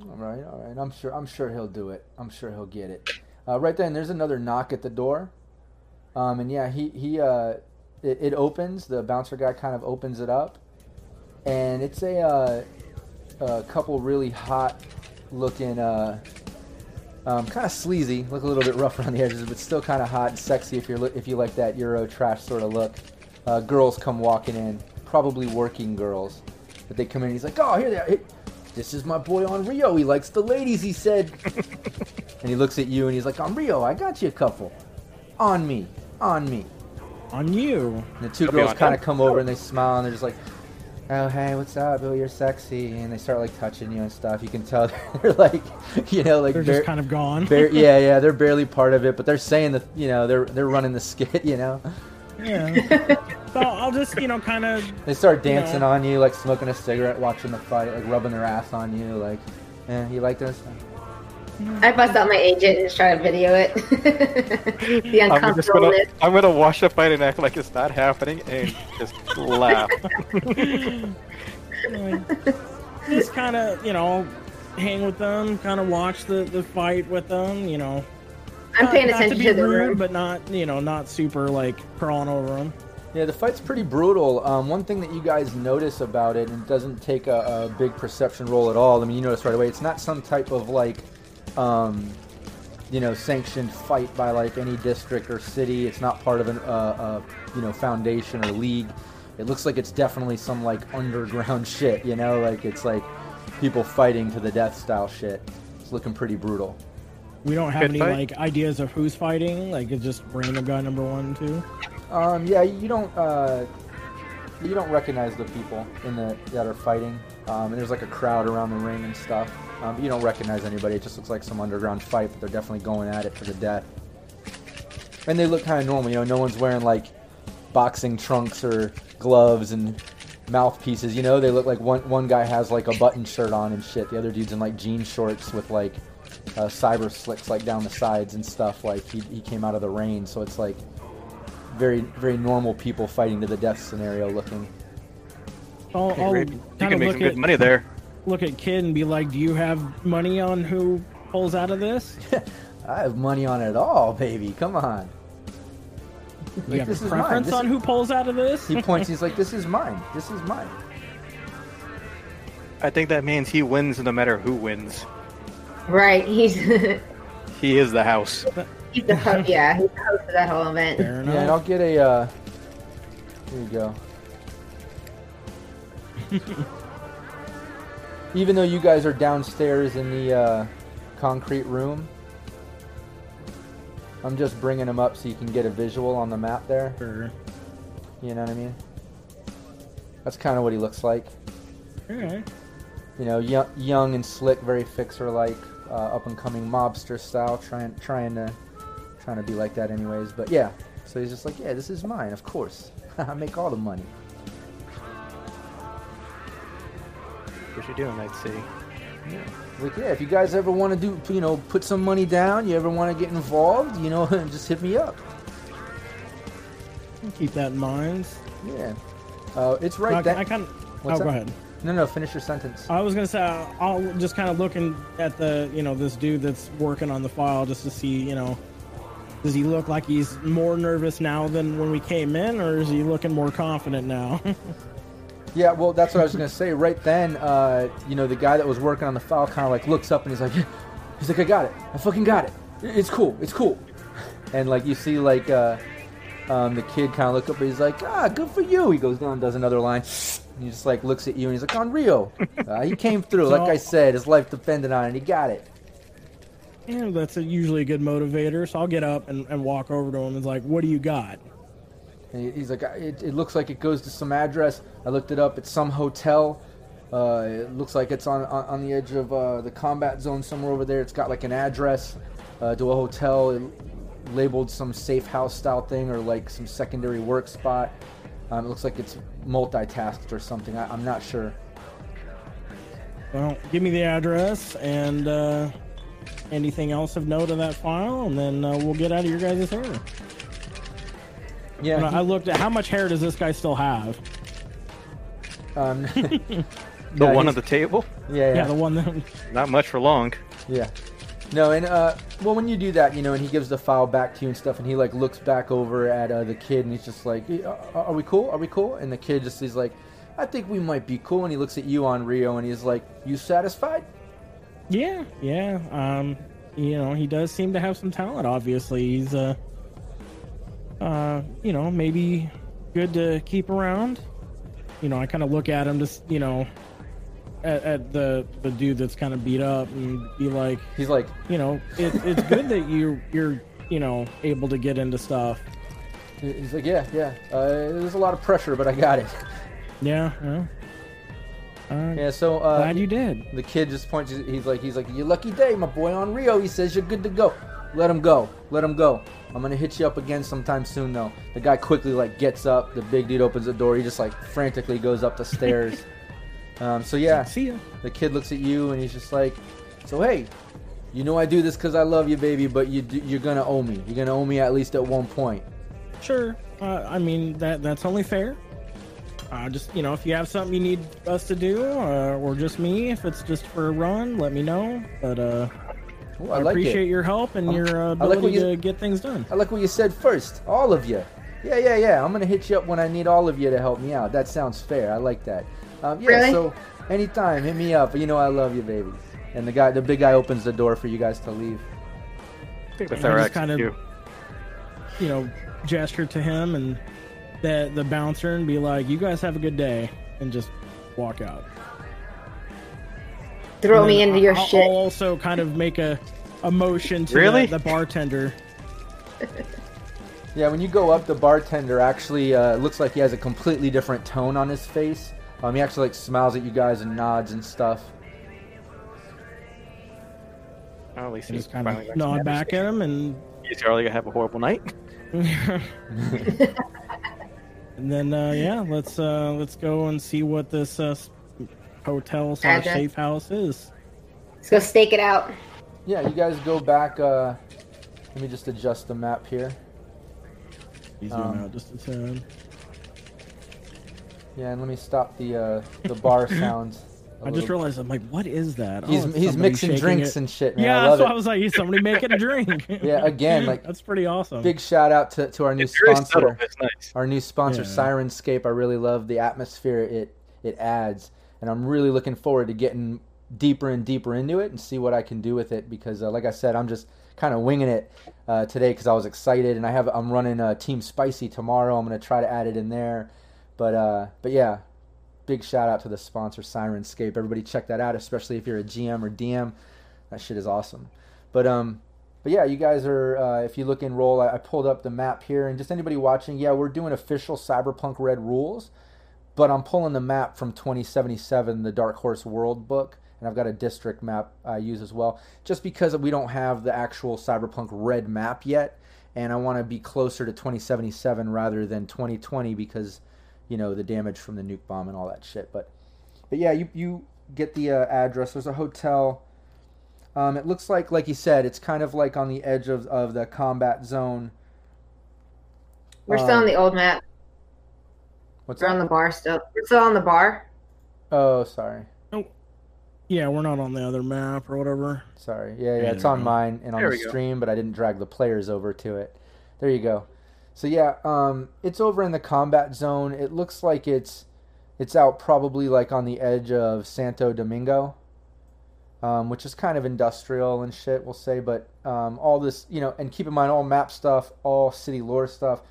All right, all right. I'm sure, I'm sure he'll do it. I'm sure he'll get it. Uh, right then, there's another knock at the door, um, and yeah, he he uh, it, it opens. The bouncer guy kind of opens it up, and it's a uh, a couple really hot looking, uh, um, kind of sleazy, look a little bit rough around the edges, but still kind of hot and sexy if you're if you like that Euro trash sort of look. Uh, girls come walking in, probably working girls, but they come in. He's like, oh, here they are. It, This is my boy Onryo. He likes the ladies, he said. And he looks at you and he's like, Onryo, I got you a couple. On me. On me. On you. And the two It'll girls kind of come over and they smile and they're just like, oh, hey, what's up? Oh, you're sexy. And they start, like, touching you and stuff. You can tell they're, like, you know, like... They're just kind of gone. yeah, yeah, they're barely part of it, but they're saying that, you know, they're they're running the skit, you know? Yeah. So I'll just, you know, kind of... They start dancing you know. on you, like, smoking a cigarette, watching the fight, like, rubbing their ass on you, like, eh, you like this? I bust out my agent and just try to video it. The uncomfortableness. I'm going to watch the fight and act like it's not happening and just laugh. Just kind of, you know, hang with them, kind of watch the, the fight with them, you know. I'm paying not, attention not to, to the rude, room. But not, you know, not super, like, crawling over them. Yeah, the fight's pretty brutal. Um, one thing that you guys notice about it, and it doesn't take a, a big perception roll at all, I mean, you notice right away, it's not some type of, like, Um, you know, sanctioned fight by like any district or city. It's not part of an, uh, a, you know, foundation or league. It looks like it's definitely some like underground shit, you know, like it's like people fighting to the death style shit. It's looking pretty brutal. We don't have Good any fight. like ideas of who's fighting. Like it's just random guy number one, two. Um, yeah, you don't, uh, you don't recognize the people in the that are fighting. Um, and there's like a crowd around the ring and stuff. Um, you don't recognize anybody. It just looks like some underground fight, but they're definitely going at it to the death. And they look kind of normal, you know. No one's wearing like boxing trunks or gloves and mouthpieces. You know, they look like one one guy has like a button shirt on and shit. The other dude's in like jean shorts with like uh, cyber slicks like down the sides and stuff. Like he he came out of the rain, so it's like very very normal people fighting to the death scenario looking. I'll, I'll you can make some good money there. Look at Kid and be like, do you have money on who pulls out of this? I have money on it all, baby. Come on. You have a preference on who pulls out of this? He points. He's like, this is mine. This is mine. I think that means he wins no matter who wins. Right. He's he is the house. He's the host, yeah, he's the host of that whole event. Yeah, and I'll get a... Uh... Here you go. Even though you guys are downstairs in the uh, concrete room, I'm just bringing them up so you can get a visual on the map there. Sure. You know what I mean? That's kind of what he looks like. Okay. You know, young, young and slick, very fixer-like, uh, up-and-coming mobster style, trying, trying to, trying to be like that, anyways. But yeah, so he's just like, yeah, this is mine, of course. I make all the money. What you're doing, I'd say. Yeah. Like, yeah, if you guys ever want to do, you know, put some money down, you ever want to get involved, you know, just hit me up. Keep that in mind. Yeah. Uh, it's right there. I kind of. Oh, go ahead. No, no, finish your sentence. I was gonna say I'll just kind of looking at the, you know, this dude that's working on the file just to see, you know, does he look like he's more nervous now than when we came in, or is he looking more confident now? Yeah, well, that's what I was going to say. Right then, uh, you know, the guy that was working on the file kind of, like, looks up and he's like, yeah. He's like, I got it. I fucking got it. It's cool. It's cool. And, like, you see, like, uh, um, the Kid kind of look up and he's like, ah, good for you. He goes down and does another line. And he just, like, looks at you and he's like, Onryo. Uh, he came through. Like I said, his life depended on it. He got it. Yeah, that's a, usually a good motivator. So I'll get up and, and walk over to him and like, what do you got? He's like, it, it looks like it goes to some address. I looked it up. It's some hotel. Uh, it looks like it's on, on, on the edge of uh, the combat zone somewhere over there. It's got like an address uh, to a hotel it labeled some safe house style thing or like some secondary work spot. Um, it looks like it's multitasked or something. I, I'm not sure. Well, give me the address and uh, anything else of note of that file, and then uh, we'll get out of your guys' hair. Yeah, he, I looked at how much hair does this guy still have? Um, the yeah, one on the table. Yeah, yeah, yeah, the one that. Not much for long. Yeah, no, and uh, well, when you do that, you know, and he gives the file back to you and stuff, and he like looks back over at uh, the Kid, and he's just like, "Are we cool? Are we cool?" And the Kid just is like, "I think we might be cool." And he looks at you, Onryo, and he's like, "You satisfied?" Yeah, yeah. Um, you know, he does seem to have some talent. Obviously, he's uh. Uh, you know, maybe good to keep around. You know, I kind of look at him, just you know, at, at the the dude that's kind of beat up, and be like, he's like, you know, it, it's good that you you're you know able to get into stuff. He's like, yeah, yeah. Uh, there's a lot of pressure, but I got it. Yeah. yeah. Uh, yeah, so uh, glad you did. The kid just points. He's like, he's like, your lucky day, my boy Onryo. He says you're good to go. Let him go. Let him go. I'm gonna hit you up again sometime soon, though. The guy quickly like gets up. The big dude opens the door. He just like frantically goes up the stairs. um, so yeah, see ya. The kid looks at you and he's just like, so hey, you know I do this because I love you, baby. But you do, you're gonna owe me. You're gonna owe me at least at one point. Sure. Uh, I mean that that's only fair. Uh, just, you know, if you have something you need us to do, uh, or just me, if it's just for a run, let me know. But uh, Ooh, I, I like appreciate it. your help and I'm, your uh, ability like you, to get things done. I like what you said first. All of you. Yeah, yeah, yeah. I'm going to hit you up when I need all of you to help me out. That sounds fair. I like that. Um, yeah, really? So anytime, hit me up. You know I love you, baby. And the guy, the big guy opens the door for you guys to leave. I think that's our ex kind of, you. you know, gesture to him and... The, the bouncer and be like, you guys have a good day, and just walk out. Throw me into I'll, your I'll shit. I'll also kind of make a, a motion to really? the, the bartender. Yeah, when you go up, the bartender actually uh, looks like he has a completely different tone on his face. Um, he actually like smiles at you guys and nods and stuff. Well, at least he's kind of nod back at him and. He's probably gonna have a horrible night. And then, uh, yeah, let's uh, let's go and see what this uh, hotel slash safe house is. Let's go stake it out. Yeah, you guys go back. Uh, let me just adjust the map here. Zoom um, out just a tad. Yeah, and let me stop the uh, the bar sounds. I just realized, I'm like, what is that? He's, oh, he's mixing drinks it. and shit, man. Yeah, I love so it. I was like, he's somebody making a drink. Yeah, again, like that's pretty awesome. Big shout out to, to our new it's sponsor. Nice. Our new sponsor, yeah. Sirenscape. I really love the atmosphere it it adds, and I'm really looking forward to getting deeper and deeper into it and see what I can do with it because, uh, like I said, I'm just kind of winging it uh, today because I was excited, and I have I'm running uh, Team Spicy tomorrow. I'm gonna try to add it in there, but uh, but yeah. Big shout out to the sponsor, Sirenscape. Everybody check that out, especially if you're a G M or D M. That shit is awesome. But um, but yeah, you guys are, uh, if you look in Roll, I, I pulled up the map here. And just anybody watching, yeah, we're doing official Cyberpunk Red rules. But I'm pulling the map from twenty seventy-seven, the Dark Horse World book. And I've got a district map I use as well. Just because we don't have the actual Cyberpunk Red map yet. And I want to be closer to twenty seventy-seven rather than twenty twenty because... you know, the damage from the nuke bomb and all that shit. But but yeah, you, you get the uh, address. There's a hotel. Um, it looks like, like you said, it's kind of like on the edge of, of the combat zone. We're um, still on the old map. What's We're that? on the bar still. We're still on the bar. Oh, sorry. Oh, yeah, we're not on the other map or whatever. Sorry. Yeah, yeah, yeah it's on know. mine and on there the stream, go. but I didn't drag the players over to it. There you go. So yeah, um, it's over in the combat zone. It looks like it's it's out probably like on the edge of Santo Domingo, um, which is kind of industrial and shit, we'll say. But um, all this, you know, and keep in mind all map stuff, all city lore stuff,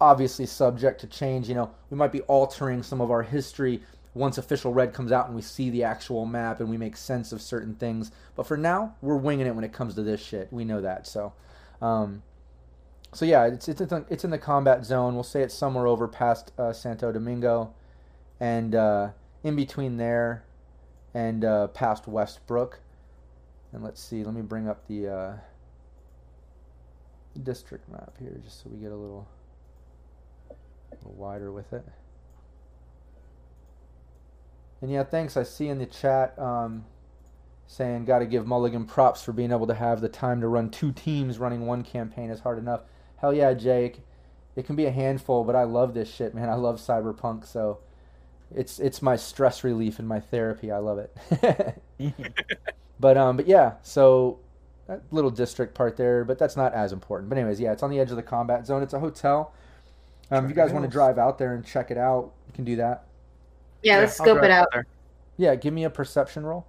obviously subject to change. You know, we might be altering some of our history once official Red comes out and we see the actual map and we make sense of certain things. But for now, we're winging it when it comes to this shit. We know that, so... Um, So yeah, it's it's it's in the combat zone. We'll say it's somewhere over past uh, Santo Domingo, and uh, in between there, and uh, past Westbrook. And let's see. Let me bring up the uh, district map here, just so we get a little, a little wider with it. And yeah, thanks. I see in the chat um, saying, "Got to give Mulligan props for being able to have the time to run two teams. Running one campaign is hard enough." Hell yeah, Jake. It can be a handful, but I love this shit, man. I love Cyberpunk, so it's it's my stress relief and my therapy. I love it. but um, but yeah, so that little district part there, but that's not as important. But anyways, yeah, it's on the edge of the combat zone. It's a hotel. Um, if you guys want to drive out there and check it out, you can do that. Yeah, yeah let's I'll scope it out. There. Yeah, give me a perception roll.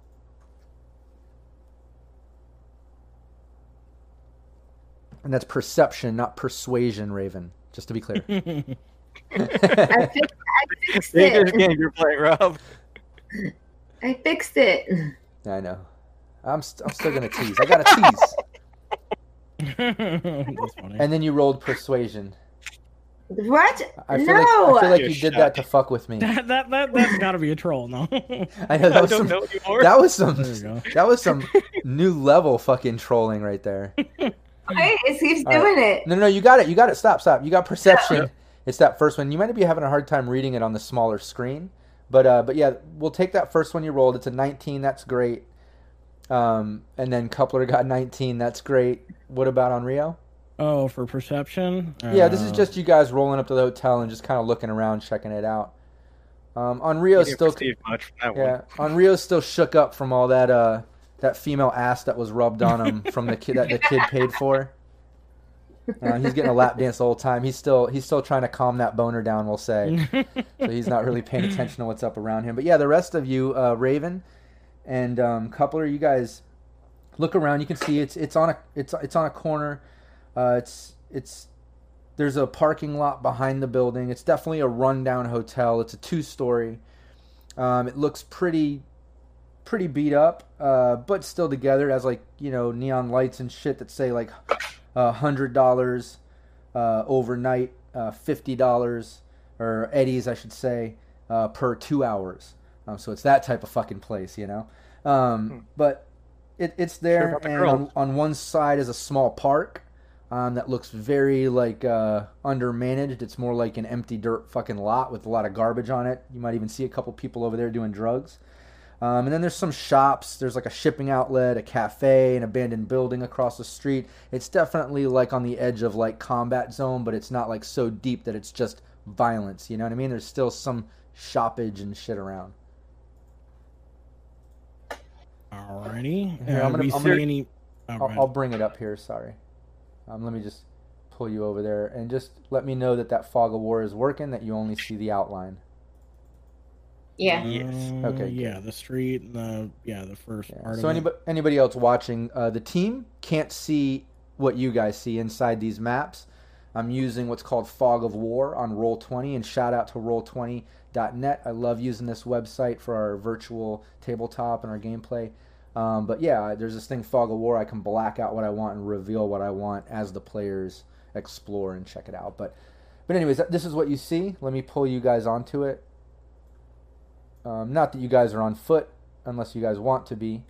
And that's perception, not persuasion, Raven. Just to be clear. I fixed, I fixed it. Game you're playing, Rob. I fixed it. I know. I'm, st- I'm still going to tease. I got to tease. That's funny. And then you rolled persuasion. What? I feel no. Like, I feel like you, you did that to fuck with me. That that, that that's got to be a troll, no? I know, that was I don't some, know anymore. That was some. That was some new level fucking trolling right there. Right, it keeps doing right. it. No, no, you got it. You got it. Stop, stop. You got perception. Yeah. It's that first one. You might be having a hard time reading it on the smaller screen, but uh, but yeah, we'll take that first one you rolled. It's a nineteen. That's great. Um, and then Coupler got nineteen. That's great. What about on Rio? Oh, for perception? Uh... Yeah, this is just you guys rolling up to the hotel and just kind of looking around, checking it out. Um, Onryo's still much from that yeah, one. Onryo's still shook up from all that uh, that female ass that was rubbed on him from the kid that the kid paid for. Uh, he's getting a lap dance the whole time. He's still he's still trying to calm that boner down, we'll say. So he's not really paying attention to what's up around him. But yeah, the rest of you, uh, Raven and um, Coupler, you guys look around. You can see it's it's on a it's it's on a corner. Uh, it's it's there's a parking lot behind the building. It's definitely a rundown hotel. It's a two-story. Um, it looks pretty pretty beat up, uh, but still together. It has like you know neon lights and shit that say like uh, one hundred dollars uh, overnight, uh, fifty dollars or eddies I should say uh, per two hours. Um, so it's that type of fucking place, you know. Um, hmm. But it, it's there, sure, and on, on one side is a small park. Um, that looks very like uh, undermanaged. It's more like an empty dirt fucking lot with a lot of garbage on it. You might even see a couple people over there doing drugs. Um, and then there's some shops. There's like a shipping outlet, a cafe, an abandoned building across the street. It's definitely like on the edge of like combat zone, but it's not like so deep that it's just violence. You know what I mean? There's still some shoppage and shit around. Alrighty. Here, I'm gonna, I'm gonna, any... oh, I'll, I'll bring it up here. Sorry. Um, let me just pull you over there and just let me know that that fog of war is working, that you only see the outline. Yeah. Uh, yes. Okay. Yeah, good. The street and the, yeah, the first yeah. part so of anybody, it. So anybody else watching, uh, the team can't see what you guys see inside these maps. I'm using what's called Fog of War on Roll twenty, and shout out to roll twenty dot net. I love using this website for our virtual tabletop and our gameplay. Um, but yeah, there's this thing, Fog of War. I can black out what I want and reveal what I want as the players explore and check it out. But, but anyways, this is what you see. Let me pull you guys onto it. Um, not that you guys are on foot, unless you guys want to be.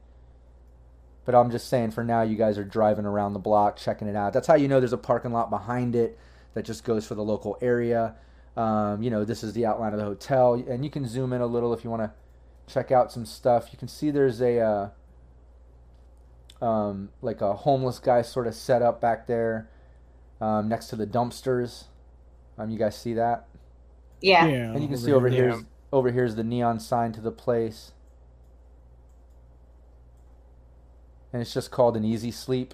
But I'm just saying, for now, you guys are driving around the block, checking it out. That's how you know there's a parking lot behind it that just goes for the local area. Um, you know, this is the outline of the hotel, and you can zoom in a little if you want to check out some stuff. You can see there's a. Uh, Um, like a homeless guy sort of set up back there um, next to the dumpsters. Um, you guys see that? Yeah. yeah and you can see over here, here's, over here's the neon sign to the place. And it's just called an E Z Sleep,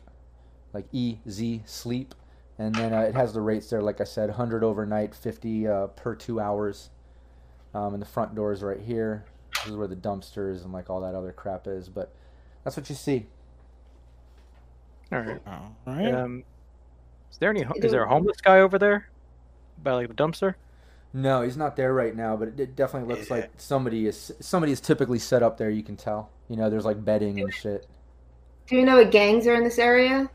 like E Z Sleep. And then uh, it has the rates there, like I said, one hundred overnight, fifty uh, per two hours. Um, and the front door is right here. This is where the dumpsters and like all that other crap is. But that's what you see. All right. All right. Um, is there any? Is there a homeless guy over there by like the dumpster? No, he's not there right now. But it, it definitely looks yeah. like somebody is somebody is typically set up there. You can tell. You know, there's like bedding and shit. Do you know what gangs are in this area?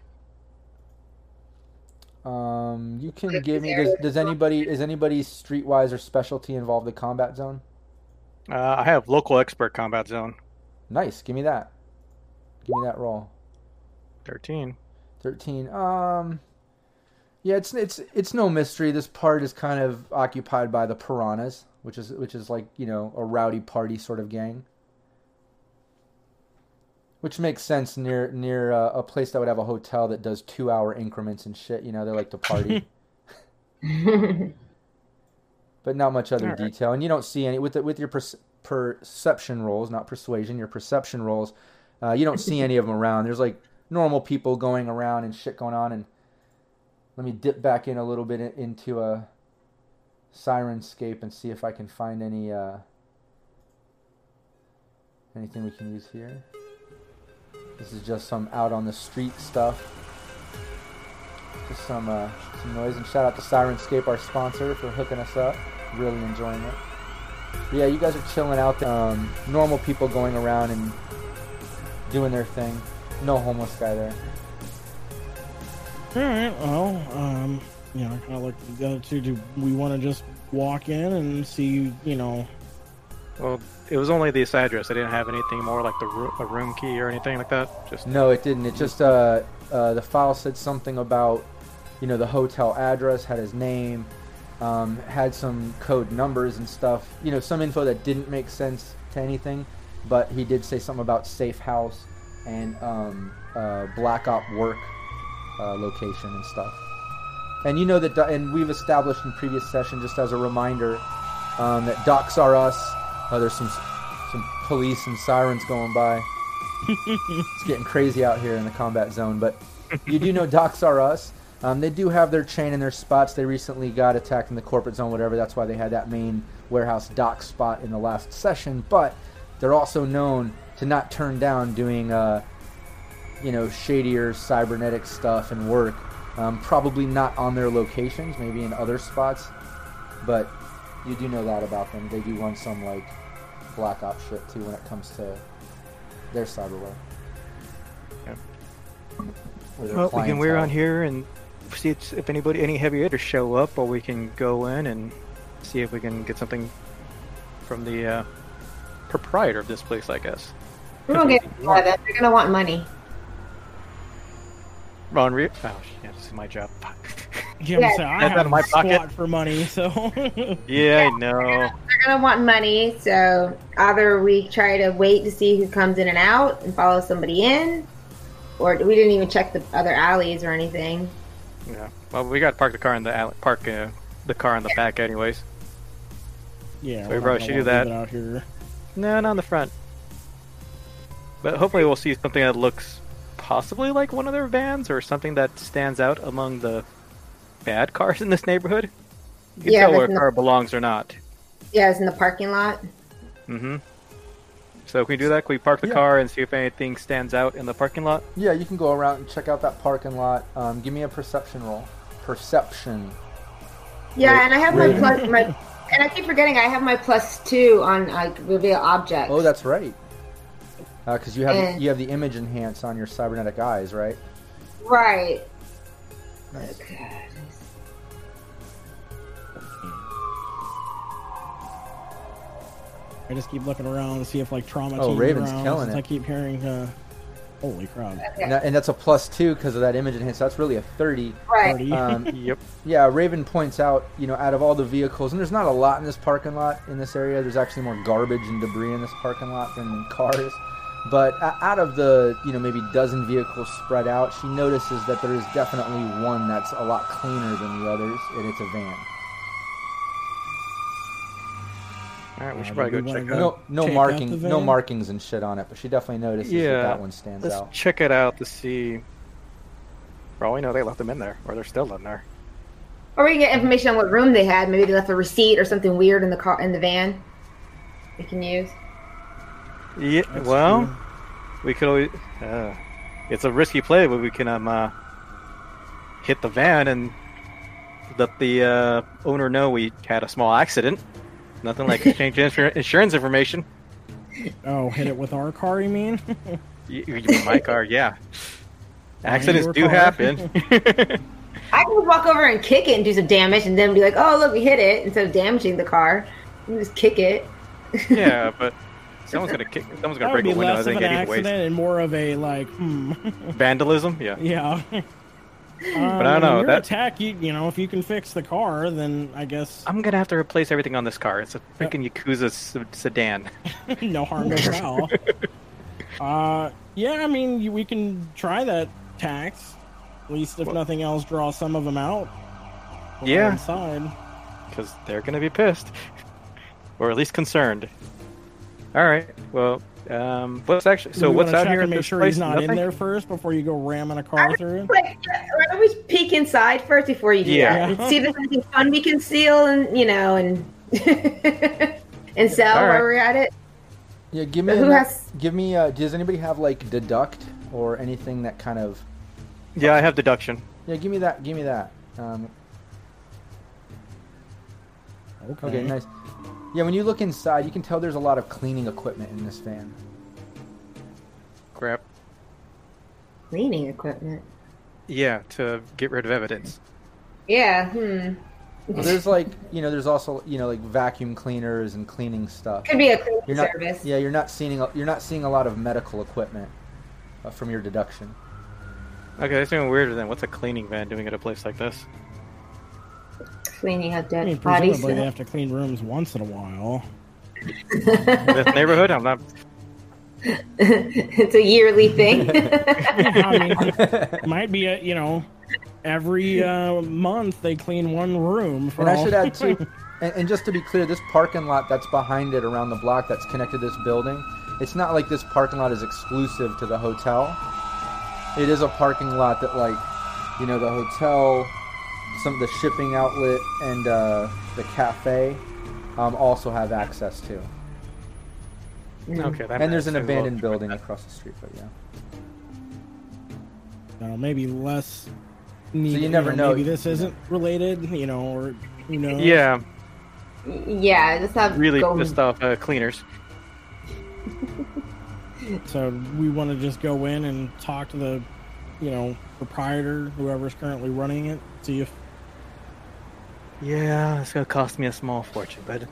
Um, you can like give me. Does, does anybody is anybody streetwise or specialty involved in the combat zone? Uh, I have local expert combat zone. Nice. Give me that. Give me that roll. Thirteen. Thirteen. Um, yeah, it's it's it's no mystery. This part is kind of occupied by the Piranhas, which is which is like you know a rowdy party sort of gang, which makes sense near near uh, a place that would have a hotel that does two hour increments and shit. You know, they like to party, but not much other right. detail. And you don't see any with the, with your per, perception rolls, not persuasion. Your perception rolls, uh, you don't see any of them around. There's like normal people going around and shit going on. And let me dip back in a little bit into a Sirenscape and see if I can find any uh, anything we can use here. This is just some out on the street stuff. Just some uh, some noise. And shout out to Sirenscape, our sponsor, for hooking us up. Really enjoying it. But yeah, you guys are chilling out there. Um, normal people going around and doing their thing. No homeless guy there. Alright, well, um, you know, I kind of looked at the other two. Do we want to just walk in and see, you know? Well, it was only this address. I didn't have anything more like the ro- a room key or anything like that. Just no, it didn't. It just uh, uh, the file said something about, you know, the hotel address, had his name, um, had some code numbers and stuff. You know, some info that didn't make sense to anything, but he did say something about safe house and um, uh, black op work uh, location and stuff. And you know that, and we've established in previous session, just as a reminder, um, that Docs Are Us. Oh, there's some some police and sirens going by. It's getting crazy out here in the combat zone. But you do know Docs Are Us. Um, they do have their chain and their spots. They recently got attacked in the corporate zone, whatever. That's why they had that main warehouse dock spot in the last session. But they're also known to not turn down doing, uh, you know, shadier cybernetic stuff and work. Um, probably not on their locations, maybe in other spots. But you do know that about them. They do run some, like, black ops shit, too, when it comes to their cyberware. Yeah. Well, we can wear out on here and see if anybody, any heavy hitters show up, or we can go in and see if we can get something from the uh, proprietor of this place, I guess. We won't get out of that. They're going to want money. Ron Reed? Oh, yeah, this is my job. Yeah, yeah. So I That's have out of my pocket for money, so yeah, I know. They're gonna, they're gonna want money, so either we try to wait to see who comes in and out and follow somebody in, or we didn't even check the other alleys or anything. Yeah, well, we got to park the car in the alley, park uh, the car in the back, anyways. Yeah, so we probably should do that. Out here. No, not on the front. But hopefully, we'll see something that looks possibly like one of their vans or something that stands out among the bad cars in this neighborhood. You can yeah, tell where a car the... belongs or not. Yeah, it's in the parking lot. Mm-hmm. So can we do that? Can we park the yeah. car and see if anything stands out in the parking lot? Yeah, you can go around and check out that parking lot. Um, give me a perception roll. Perception. Yeah, Wait, and I have rating. my plus. My, and I keep forgetting I have my plus two on uh, reveal objects. Oh, that's right. Because uh, you have and... you have the image enhance on your cybernetic eyes, right? Right. Nice. Okay. I just keep looking around to see if, like, trauma. Oh, Raven's around, killing it. I keep hearing, uh, holy crap. Okay. And, that, and that's a plus two because of that image enhance. So that's really a thirty. Right. thirty. Um, yep. Yeah, Raven points out, you know, out of all the vehicles, and there's not a lot in this parking lot in this area. There's actually more garbage and debris in this parking lot than cars. But out of the, you know, maybe dozen vehicles spread out, she notices that there is definitely one that's a lot cleaner than the others, and it's a van. All right, we should probably go check it out. No, no marking, no markings and shit on it, but she definitely notices yeah, that that one stands let's out. Let's check it out to see. Well, we know they left them in there, or they're still in there. Or we can get information on what room they had. Maybe they left a receipt or something weird in the car, in the van. We can use. Yeah. That's well, true. We could always. Uh, it's a risky play, but we can um uh, hit the van and let the uh, owner know we had a small accident. Nothing like exchange insurance information. Oh, hit it with our car, you mean? you, you mean my car, yeah. Accidents do car. happen. I can walk over and kick it and do some damage and then be like, oh, look, we hit it. Instead of damaging the car, you just kick it. Yeah, but someone's going to kick. Someone's going to break a window. I think, anyways. And more of a, like, hmm. Vandalism? Yeah. Yeah. Um, but I don't know that attack. You, you know, if you can fix the car, then I guess I'm gonna have to replace everything on this car. It's a freaking Yakuza sedan. No harm, no foul. uh, yeah, I mean, we can try that tax. At least, if well, nothing else, draw some of them out. Yeah, inside because they're gonna be pissed, or at least concerned. All right. Well, um, what's actually so? What's out here? And make sure he's not in there first before you go ramming a car through. Like, I always peek inside first before you do yeah. that. See if there's anything fun we can steal, and you know, and and sell right. while we're at it. Yeah, give me. Who an, has? Give me. Uh, does anybody have like deduct or anything that kind of? Yeah, I have deduction. Yeah, give me that. Give me that. Um, okay. okay, nice. Yeah, when you look inside, you can tell there's a lot of cleaning equipment in this van. Crap. Cleaning equipment? Yeah, to get rid of evidence. Yeah. Hmm. Well, there's like, you know, there's also, you know, like vacuum cleaners and cleaning stuff. Could be a cleaning you're not, service. Yeah, you're not seeing a, you're not seeing a lot of medical equipment uh, from your deduction. Okay, that's even weirder then. What's a cleaning van doing at a place like this? Cleaning out dead I mean, bodies. Presumably they have to clean rooms once in a while. In this neighborhood, I'm not. It's a yearly thing. I mean, it might be a, you know. Every uh, month they clean one room. For and all. I should add too, and, and just to be clear, this parking lot that's behind it around the block that's connected to this building, it's not like this parking lot is exclusive to the hotel. It is a parking lot that, like, you know, the hotel, some of the shipping outlet, and uh, the cafe um, also have access to. Okay. That and there's an abandoned building across the street, but yeah. Uh, maybe less... Maybe, so you never you know, know. Maybe this isn't related, you know, or you know. Yeah. Yeah, just have really going... pissed off uh, cleaners. So we want to just go in and talk to the, you know, proprietor, whoever's currently running it, see if. Yeah, it's gonna cost me a small fortune, but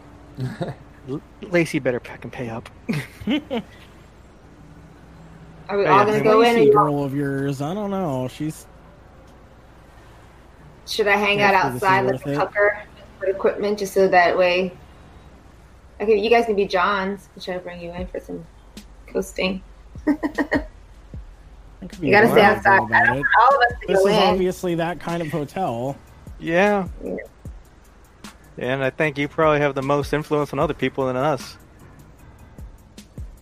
L- Lacey better pack and pay up. Are we all oh, gonna yeah. go Lacey in? And... girl of yours, I don't know. She's. Should I hang out outside like a tucker for equipment just so that way? Okay, you guys can be Johns. I'll try to bring you in for some coasting. You gotta stay outside. I don't want all of us to go in. This is obviously that kind of hotel. Yeah. yeah. And I think you probably have the most influence on other people than us.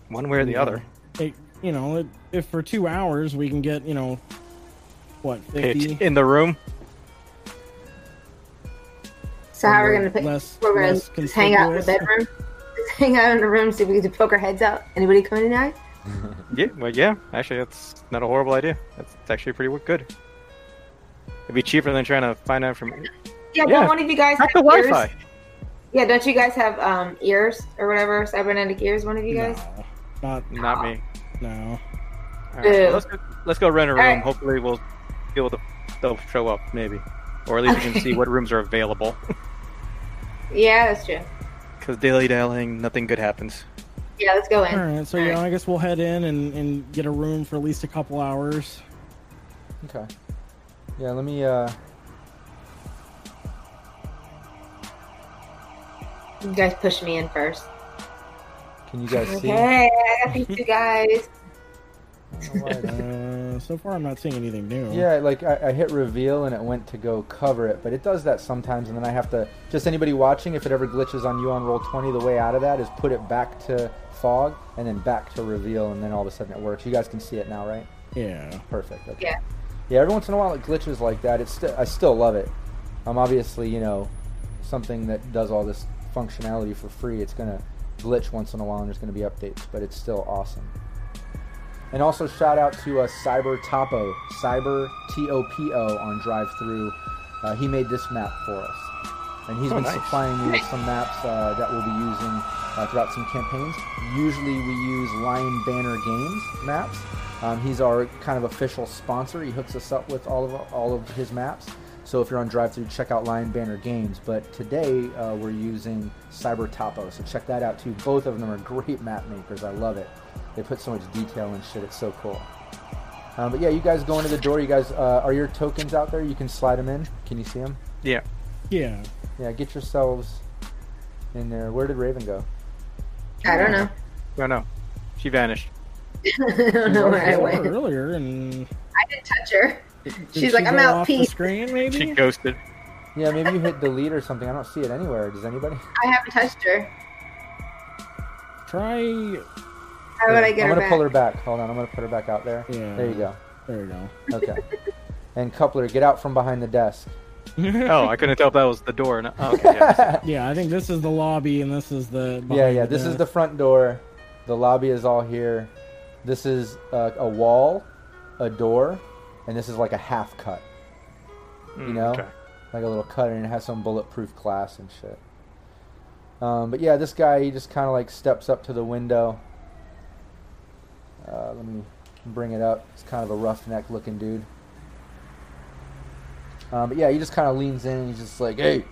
One way or the yeah. other. It, you know, it, if for two hours we can get, you know, what, fifty? In the room? So how we're gonna pick? Less, we're gonna just conspicuous. hang out in the bedroom, just hang out in the room, see if we can poke our heads out. Anybody coming tonight? Yeah, well, yeah. Actually, that's not a horrible idea. That's it's actually pretty good. It'd be cheaper than trying to find out from. Yeah, yeah. Don't one of you guys have the ears? Wi-Fi. Yeah, don't you guys have um, ears or whatever? Cybernetic ears? One of you guys? No, not not me. No. All right, so let's go, let's go rent a room. Right. Hopefully, we'll be able to. They'll show up, maybe. Or at least okay. we can see what rooms are available. Yeah, that's true. Because dilly-dallying, nothing good happens. Yeah, let's go in. All right, so All yeah, right. I guess we'll head in and, and get a room for at least a couple hours. Okay. Yeah, let me, uh... You guys push me in first. Can you guys okay, see? Hey, I got these two guys. uh, so far I'm not seeing anything new. Yeah, like I, I hit reveal and it went to go cover it, but it does that sometimes, and then I have to, just anybody watching, if it ever glitches on you on roll twenty, the way out of that is put it back to fog and then back to reveal, and then all of a sudden it works. You guys can see it now, right? Yeah. Perfect. Okay. Yeah. Yeah, every once in a while it glitches like that. It's st- I still love it. I'm um, obviously, you know, something that does all this functionality for free, it's going to glitch once in a while and there's going to be updates, but it's still awesome. And also shout out to uh, Cyber Tapo, Cyber T O P O on drive-thru. Uh, he made this map for us, and he's oh, been nice. supplying me with some maps uh, that we'll be using uh, throughout some campaigns. Usually we use Lion Banner Games maps. Um, he's our kind of official sponsor. He hooks us up with all of all of his maps. So if you're on drive-thru, check out Lion Banner Games. But today uh, we're using Cyber Tapo, so check that out too. Both of them are great map makers. I love it. They put so much detail and shit. It's so cool. Um, but yeah, you guys go into the door. You guys, uh, are your tokens out there? You can slide them in. Can you see them? Yeah. Yeah. Yeah, get yourselves in there. Where did Raven go? I don't know. I don't know. She vanished. I don't know where I went. Earlier and... I didn't touch her. Did, did She's like, I'm out, peace. Screen, maybe? She ghosted. Yeah, maybe you hit delete or something. I don't see it anywhere. Does anybody? I haven't touched her. Try... How would I get I'm her gonna back? pull her back. Hold on, I'm gonna put her back out there. Yeah. There you go. There you go. Okay. And Coupler, get out from behind the desk. Oh, I couldn't tell if that was the door. No. Oh, okay, yeah. Yeah, I think this is the lobby, and this is the. Yeah, yeah. The this desk. is the front door. The lobby is all here. This is uh, a wall, a door, and this is like a half cut. You mm, know, okay. Like a little cut, and it has some bulletproof glass and shit. Um, but yeah, this guy he just kind of like steps up to the window. Uh, let me bring it up. It's kind of a roughneck looking dude. Uh, but yeah, he just kind of leans in and he's just like, hey,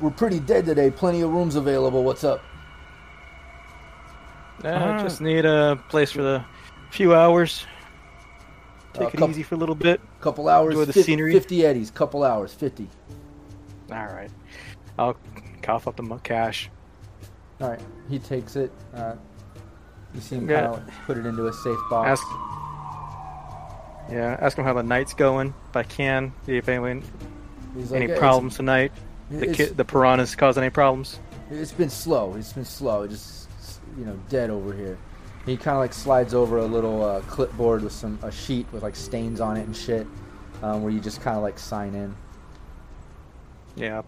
we're pretty dead today. Plenty of rooms available. What's up? I uh, just need a place for the few hours. Take uh, it couple, easy for a little bit. Couple hours. Enjoy the fifty, scenery. fifty eddies. Couple hours. fifty. All right. I'll cough up the cash. All right. He takes it. Uh, you see him yeah. kind of put it into a safe box. Ask, yeah. Ask him how the night's going, if I can. See if anyone, like, any yeah, problems tonight. The kid, the piranhas causing any problems? It's been slow. It's been slow. It's just, you know, dead over here. He kind of like slides over a little uh, clipboard with some a sheet with like stains on it and shit, um, where you just kind of like sign in. Yeah,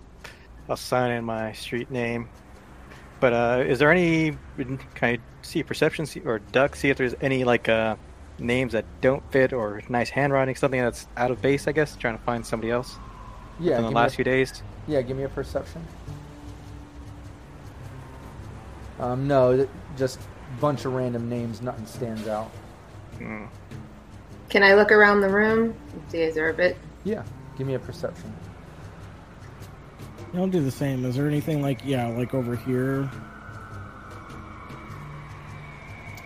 I'll sign in my street name. But uh, is there any? Can I see perception see, or duck see if there's any like uh, names that don't fit or nice handwriting, something that's out of base? I guess trying to find somebody else. Yeah, in the last a, few days. Yeah, give me a perception. Um, no, just a bunch of random names. Nothing stands out. Mm. Can I look around the room and see? Is there a bit? Yeah, give me a perception. I'll do the same. Is there anything like yeah, like over here?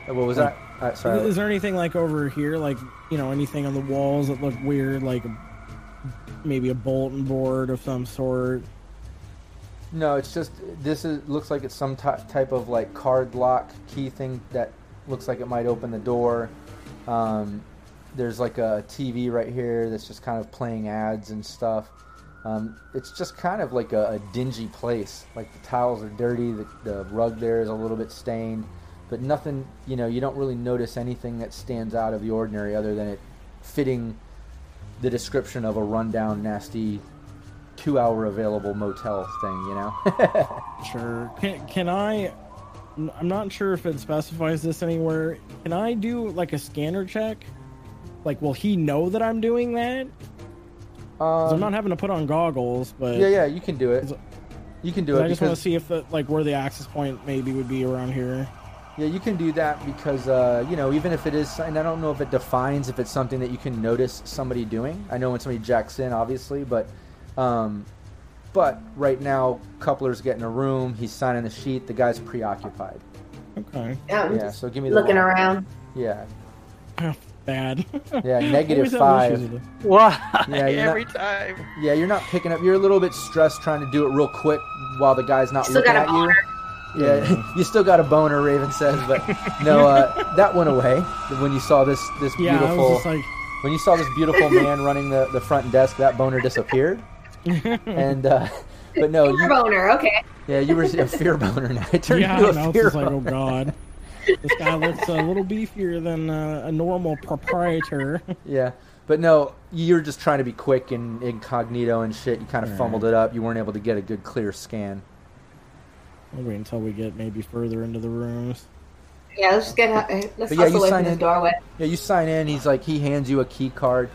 Oh, what was like, that? Right, sorry. Is there anything like over here, like you know, anything on the walls that look weird, like? Maybe a bulletin board of some sort. No, it's just this is looks like it's some t- type of like card lock key thing that looks like it might open the door. Um, there's like a T V right here that's just kind of playing ads and stuff. Um, it's just kind of like a, a dingy place. Like the towels are dirty, the, the rug there is a little bit stained, but nothing. You know, you don't really notice anything that stands out of the ordinary other than it fitting the description of a rundown, nasty, two-hour available motel thing, you know? Sure. Can, can I... I'm not sure if it specifies this anywhere. Can I do, like, a scanner check? Like, will he know that I'm doing that? Um, I'm not having to put on goggles, but... Yeah, yeah, you can do it. You can do it I just because... want to see if, the, like, where the access point maybe would be around here. Yeah, you can do that because, uh, you know, even if it is, and I don't know if it defines if it's something that you can notice somebody doing. I know when somebody jacks in, obviously, but um, but right now, Coupler's getting a room. He's signing the sheet. The guy's preoccupied. Okay. Yeah, yeah so give me the looking roll. Around. Yeah. Oh, bad. Yeah, negative five. Why? Yeah, every not, time. Yeah, you're not picking up. You're a little bit stressed trying to do it real quick while the guy's not Still looking at you. Yeah, you still got a boner, Raven says, but no, uh, that went away when you saw this this yeah, beautiful. I was just like... When you saw this beautiful man running the, the front desk, that boner disappeared. And uh, but no, fear you, boner, okay. Yeah, you were a fear boner now. It turned yeah, into a fear was like, boner. Oh god, this guy looks a little beefier than uh, a normal proprietor. Yeah, but no, you were just trying to be quick and incognito and shit. You kind of All fumbled right. it up. You weren't able to get a good clear scan. We'll wait until we get maybe further into the rooms. Yeah, let's just get out. Let's yeah, away from the doorway. Yeah, you sign in. He's like, he hands you a key card,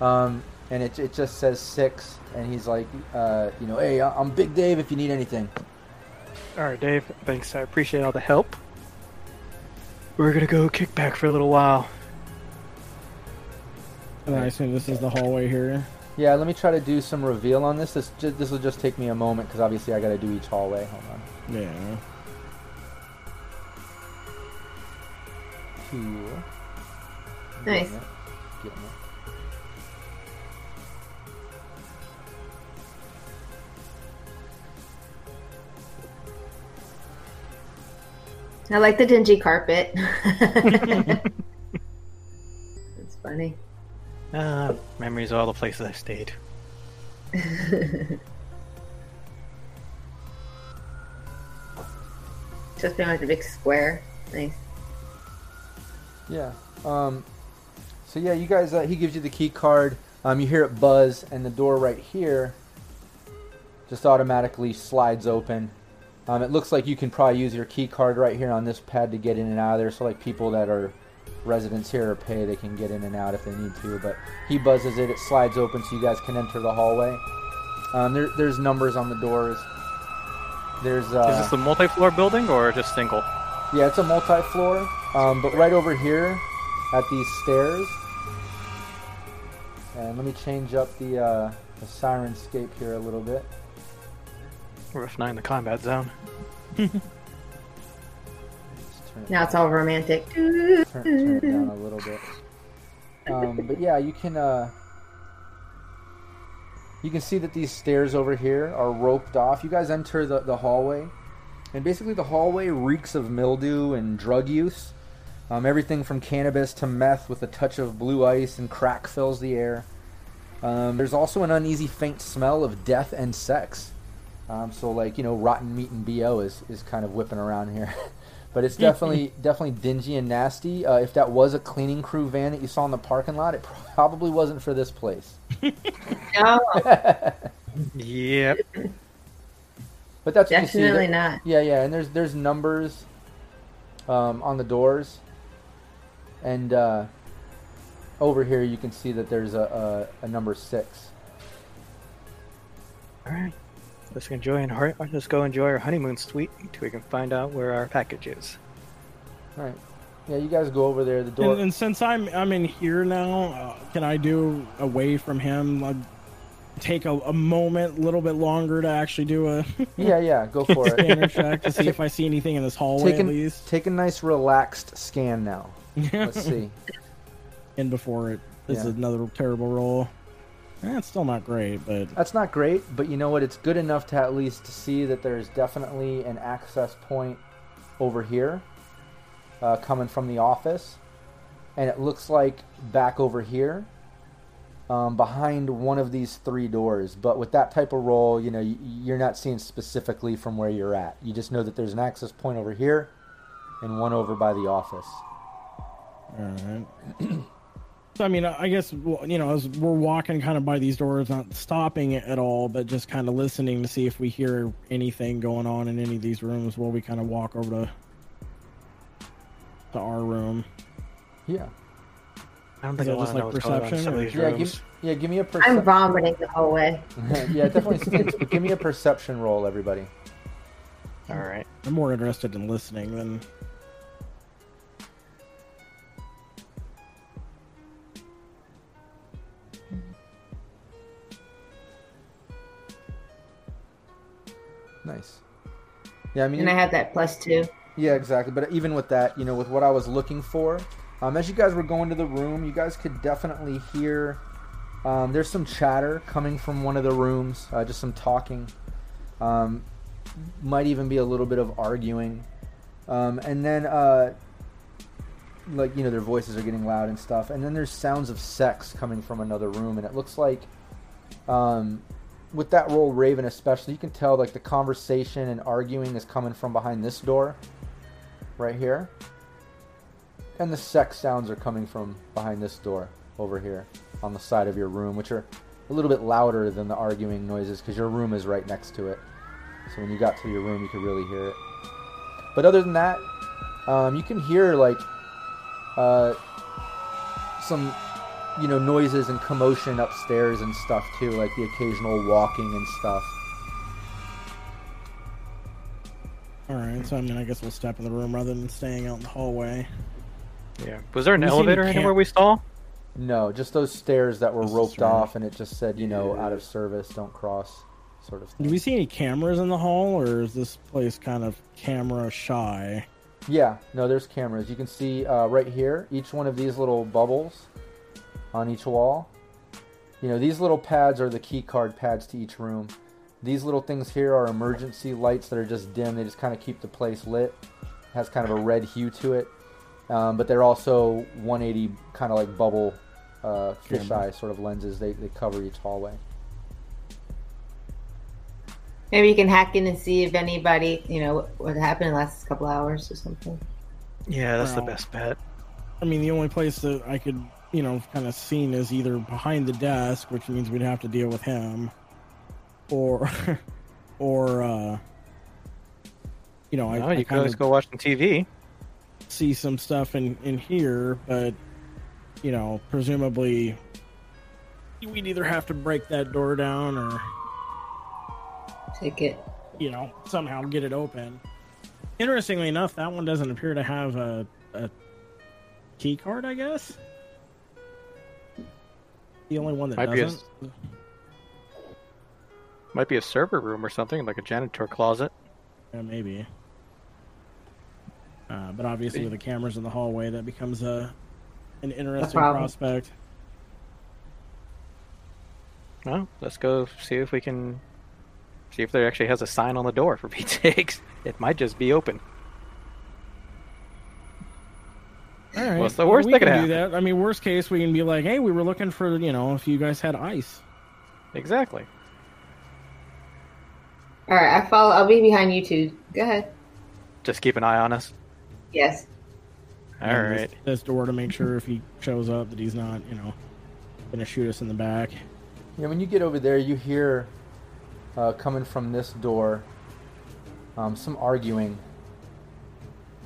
um, and it it just says six. And he's like, uh, you know, hey, I'm Big Dave if you need anything. All right, Dave. Thanks. I appreciate all the help. We're going to go kick back for a little while. And I assume this is the hallway here. Yeah, let me try to do some reveal on this. This this will just take me a moment because obviously I got to do each hallway. Hold on. Yeah. Cool. Nice. Get me. I like the dingy carpet. It's funny. Ah, uh, memories of all the places I've stayed. Just behind like a big square. Nice. Yeah. Um, so, yeah, you guys, uh, he gives you the key card. Um, you hear it buzz, and the door right here just automatically slides open. Um, it looks like you can probably use your key card right here on this pad to get in and out of there. So, like, people that are residents here or pay, they can get in and out if they need to. But he buzzes it. It slides open so you guys can enter the hallway. Um, there, there's numbers on the doors. There's, uh, is this a multi-floor building or just single? Yeah, it's a multi-floor. Um, but right over here at these stairs, and let me change up the uh, the Sirenscape here a little bit. We're F nine in the combat zone. Now it's all romantic. Turn, turn it down a little bit. Um, but yeah, you can uh, you can see that these stairs over here are roped off. You guys enter the, the hallway, and basically the hallway reeks of mildew and drug use. Um, everything from cannabis to meth with a touch of blue ice, and crack fills the air. Um, there's also an uneasy faint smell of death and sex. Um, so like, you know, rotten meat and B O is, is kind of whipping around here. But it's definitely definitely dingy and nasty. Uh, if that was a cleaning crew van that you saw in the parking lot, it probably wasn't for this place. No. Yep. But that's definitely what you see. There, not. Yeah, yeah. And there's there's numbers um, on the doors, and uh, over here you can see that there's a a, a number six. All right. Let's enjoy and our, let's go enjoy our honeymoon suite until we can find out where our package is. All right. Yeah, you guys go over there. The door. And, and since I'm I'm in here now, uh, can I do away from him? Like, take a, a moment, a little bit longer to actually do a. Yeah, yeah, go for it. Scanner check to see if I see anything in this hallway. Take an, at least take a nice relaxed scan now. Let's see. And before it this yeah. is another terrible roll. That's still not great, but... That's not great, but you know what? It's good enough to at least see that there's definitely an access point over here uh, coming from the office. And it looks like back over here um, behind one of these three doors. But with that type of roll, you know, you're not seeing specifically from where you're at. You just know that there's an access point over here and one over by the office. All right. I mean, I guess, you know, as we're walking kind of by these doors, not stopping at all, but just kind of listening to see if we hear anything going on in any of these rooms while we kind of walk over to to our room. Yeah. I don't think I just like perception. Or... Yeah, give, yeah, give me a perception. I'm vomiting the whole way. Yeah, it definitely stinks, but give me a perception roll, everybody. All right. I'm more interested in listening than... Nice. Yeah, I mean, and I had that plus two. Yeah, exactly. But even with that, you know, with what I was looking for, um, as you guys were going to the room, you guys could definitely hear. Um, there's some chatter coming from one of the rooms, uh, just some talking. Um, might even be a little bit of arguing, um, and then, uh, like you know, their voices are getting loud and stuff. And then there's sounds of sex coming from another room, and it looks like. Um, With that roll, Raven especially, you can tell like the conversation and arguing is coming from behind this door, right here, and the sex sounds are coming from behind this door over here on the side of your room, which are a little bit louder than the arguing noises because your room is right next to it. So when you got to your room, you could really hear it. But other than that, um, you can hear like uh, some. You know, noises and commotion upstairs and stuff too, like the occasional walking and stuff. Alright, so I mean, I guess we'll step in the room rather than staying out in the hallway. Yeah. Was there an elevator anywhere we saw? No, just those stairs that were roped off and it just said, you know, out of service, don't cross, sort of thing. Do we see any cameras in the hall, or is this place kind of camera shy? Yeah, no, there's cameras. You can see uh, right here, each one of these little bubbles on each wall. You know, these little pads are the key card pads to each room. These little things here are emergency lights that are just dim. They just kind of keep the place lit. It has kind of a red hue to it. Um, but they're also one eighty kind of like bubble uh, fisheye sort of lenses. They, they cover each hallway. Maybe you can hack in and see if anybody, you know, what happened in the last couple hours or something. Yeah, that's wow. the best bet. I mean, the only place that I could... you know, kind of seen as either behind the desk, which means we'd have to deal with him, or, or, uh, you know, no, I, you I can always go watch the T V, see some stuff in, in here, but, you know, presumably we'd either have to break that door down or take it, you know, somehow get it open. Interestingly enough, that one doesn't appear to have a, a key card, I guess. The only one that might doesn't. Be a, Might be a server room or something, like a janitor closet. Yeah, maybe. Uh, but obviously, with the cameras in the hallway, that becomes a an interesting prospect. Well, let's go see if we can see if there actually has a sign on the door. For Pete's sakes, it might just be open. All right. What's the worst well, we that can could do happen? That. I mean, worst case, we can be like, "Hey, we were looking for, you know, if you guys had ice." Exactly. All right, I follow. I'll be behind you two. Go ahead. Just keep an eye on us. Yes. All and right. This, this door to make sure if he shows up that he's not, you know, gonna shoot us in the back. Yeah, when you get over there, you hear uh, coming from this door um, some arguing.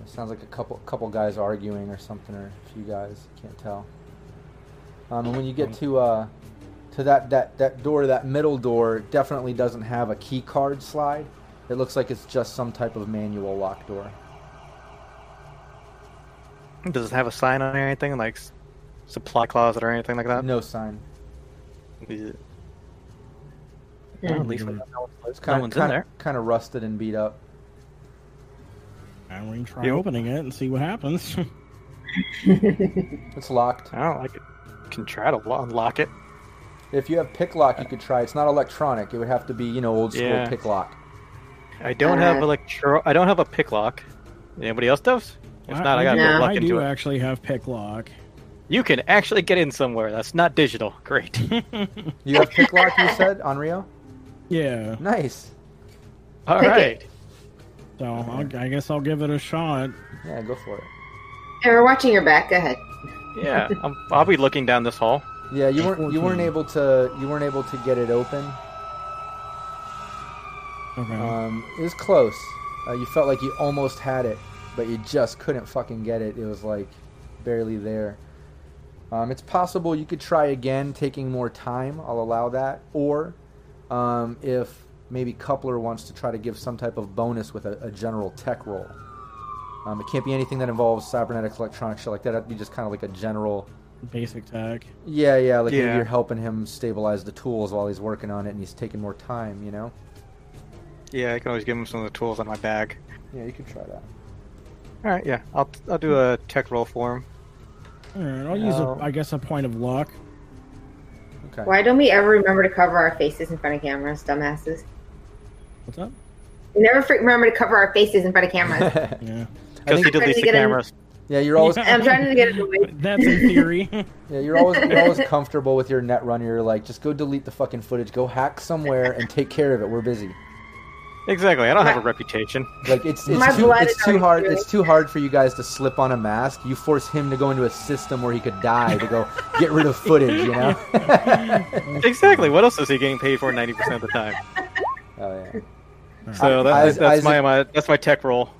It sounds like a couple couple guys arguing or something, or a few guys. Can't tell. Um, and when you get to uh, to that, that, that door, that middle door definitely doesn't have a key card slide. It looks like it's just some type of manual lock door. Does it have a sign on it or anything, like supply closet or anything like that? No sign. Yeah. Well, at least mm-hmm. it's kind, no one's kind, in there. Kind of rusted and beat up. And we can try yeah. opening it and see what happens. It's locked. I don't like it. You can try to unlock it. If you have pick lock, you could try. It's not electronic. It would have to be, you know, old school yeah. pick lock. I don't uh, have electro. I don't have a pick lock. Anybody else does? If I, not, I got to yeah, look into it. I do actually have pick lock. You can actually get in somewhere. That's not digital. Great. You have pick lock, you said, Onryo? Yeah. Nice. All Pick right. It. So I'll, I guess I'll give it a shot. Yeah, go for it. Hey, we're watching your back. Go ahead. Yeah, I'm, I'll be looking down this hall. Yeah, you weren't. You weren't able to. You weren't able to get it open. Okay. Um, it was close. Uh, you felt like you almost had it, but you just couldn't fucking get it. It was like barely there. Um, it's possible you could try again, taking more time. I'll allow that. Or um, if maybe Coupler wants to try to give some type of bonus with a, a general tech roll. Um, it can't be anything that involves cybernetics, electronics, shit like that. That'd be just kind of like a general... Basic tech. Yeah, yeah. Like yeah. Maybe you're helping him stabilize the tools while he's working on it and he's taking more time, you know? Yeah, I can always give him some of the tools on my bag. Yeah, you can try that. All right, yeah. I'll I'll do a tech roll for him. All right, I'll use, um, a, I guess, a point of luck. Okay. Why don't we ever remember to cover our faces in front of cameras, dumbasses? What's up? We never remember to cover our faces in front of cameras. Yeah. Because he deletes the cameras. A, yeah, you're always... I'm trying to get it away. That's in theory. Yeah, you're always, you're always comfortable with your Netrunner. You're like, just go delete the fucking footage, go hack somewhere, and take care of it. We're busy. Exactly. I don't have a reputation. Like it's it's too, it's too hard it's too hard for you guys to slip on a mask. You force him to go into a system where he could die to go get rid of footage, you know? Exactly. What else is he getting paid for ninety percent of the time? Oh yeah. So that, I, that's Isaac, my, my that's my tech roll.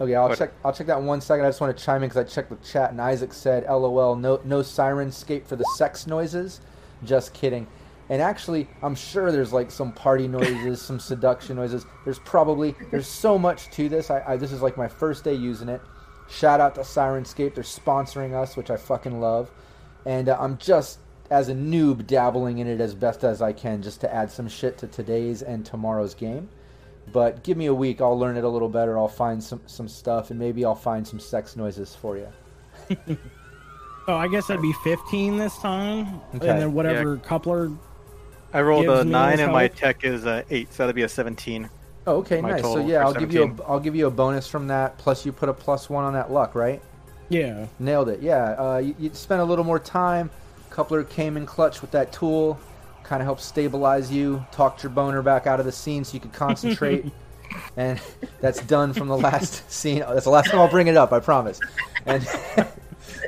Okay, I'll but, check I'll check that one second. I just want to chime in because I checked the chat and Isaac said, "L O L, no no Sirenscape for the sex noises." Just kidding. And actually, I'm sure there's like some party noises, some seduction noises. There's probably, there's so much to this. I, I This is like my first day using it. Shout out to Sirenscape. They're sponsoring us, which I fucking love. And uh, I'm just, as a noob, dabbling in it as best as I can just to add some shit to today's and tomorrow's game. But give me a week. I'll learn it a little better. I'll find some, some stuff, and maybe I'll find some sex noises for you. Oh, I guess that'd be fifteen this time. Okay. And then whatever yeah. Coupler... I rolled a nine, and my tech is a eight, so that'd be a seventeen. Oh, okay, nice. So yeah, I'll give you a, I'll give you a bonus from that. Plus, you put a plus one on that luck, right? Yeah, nailed it. Yeah, uh, you, you spent a little more time. Coupler came in clutch with that tool, kind of helped stabilize you, talked your boner back out of the scene so you could concentrate. And that's done from the last scene. That's the last time I'll bring it up, I promise. And.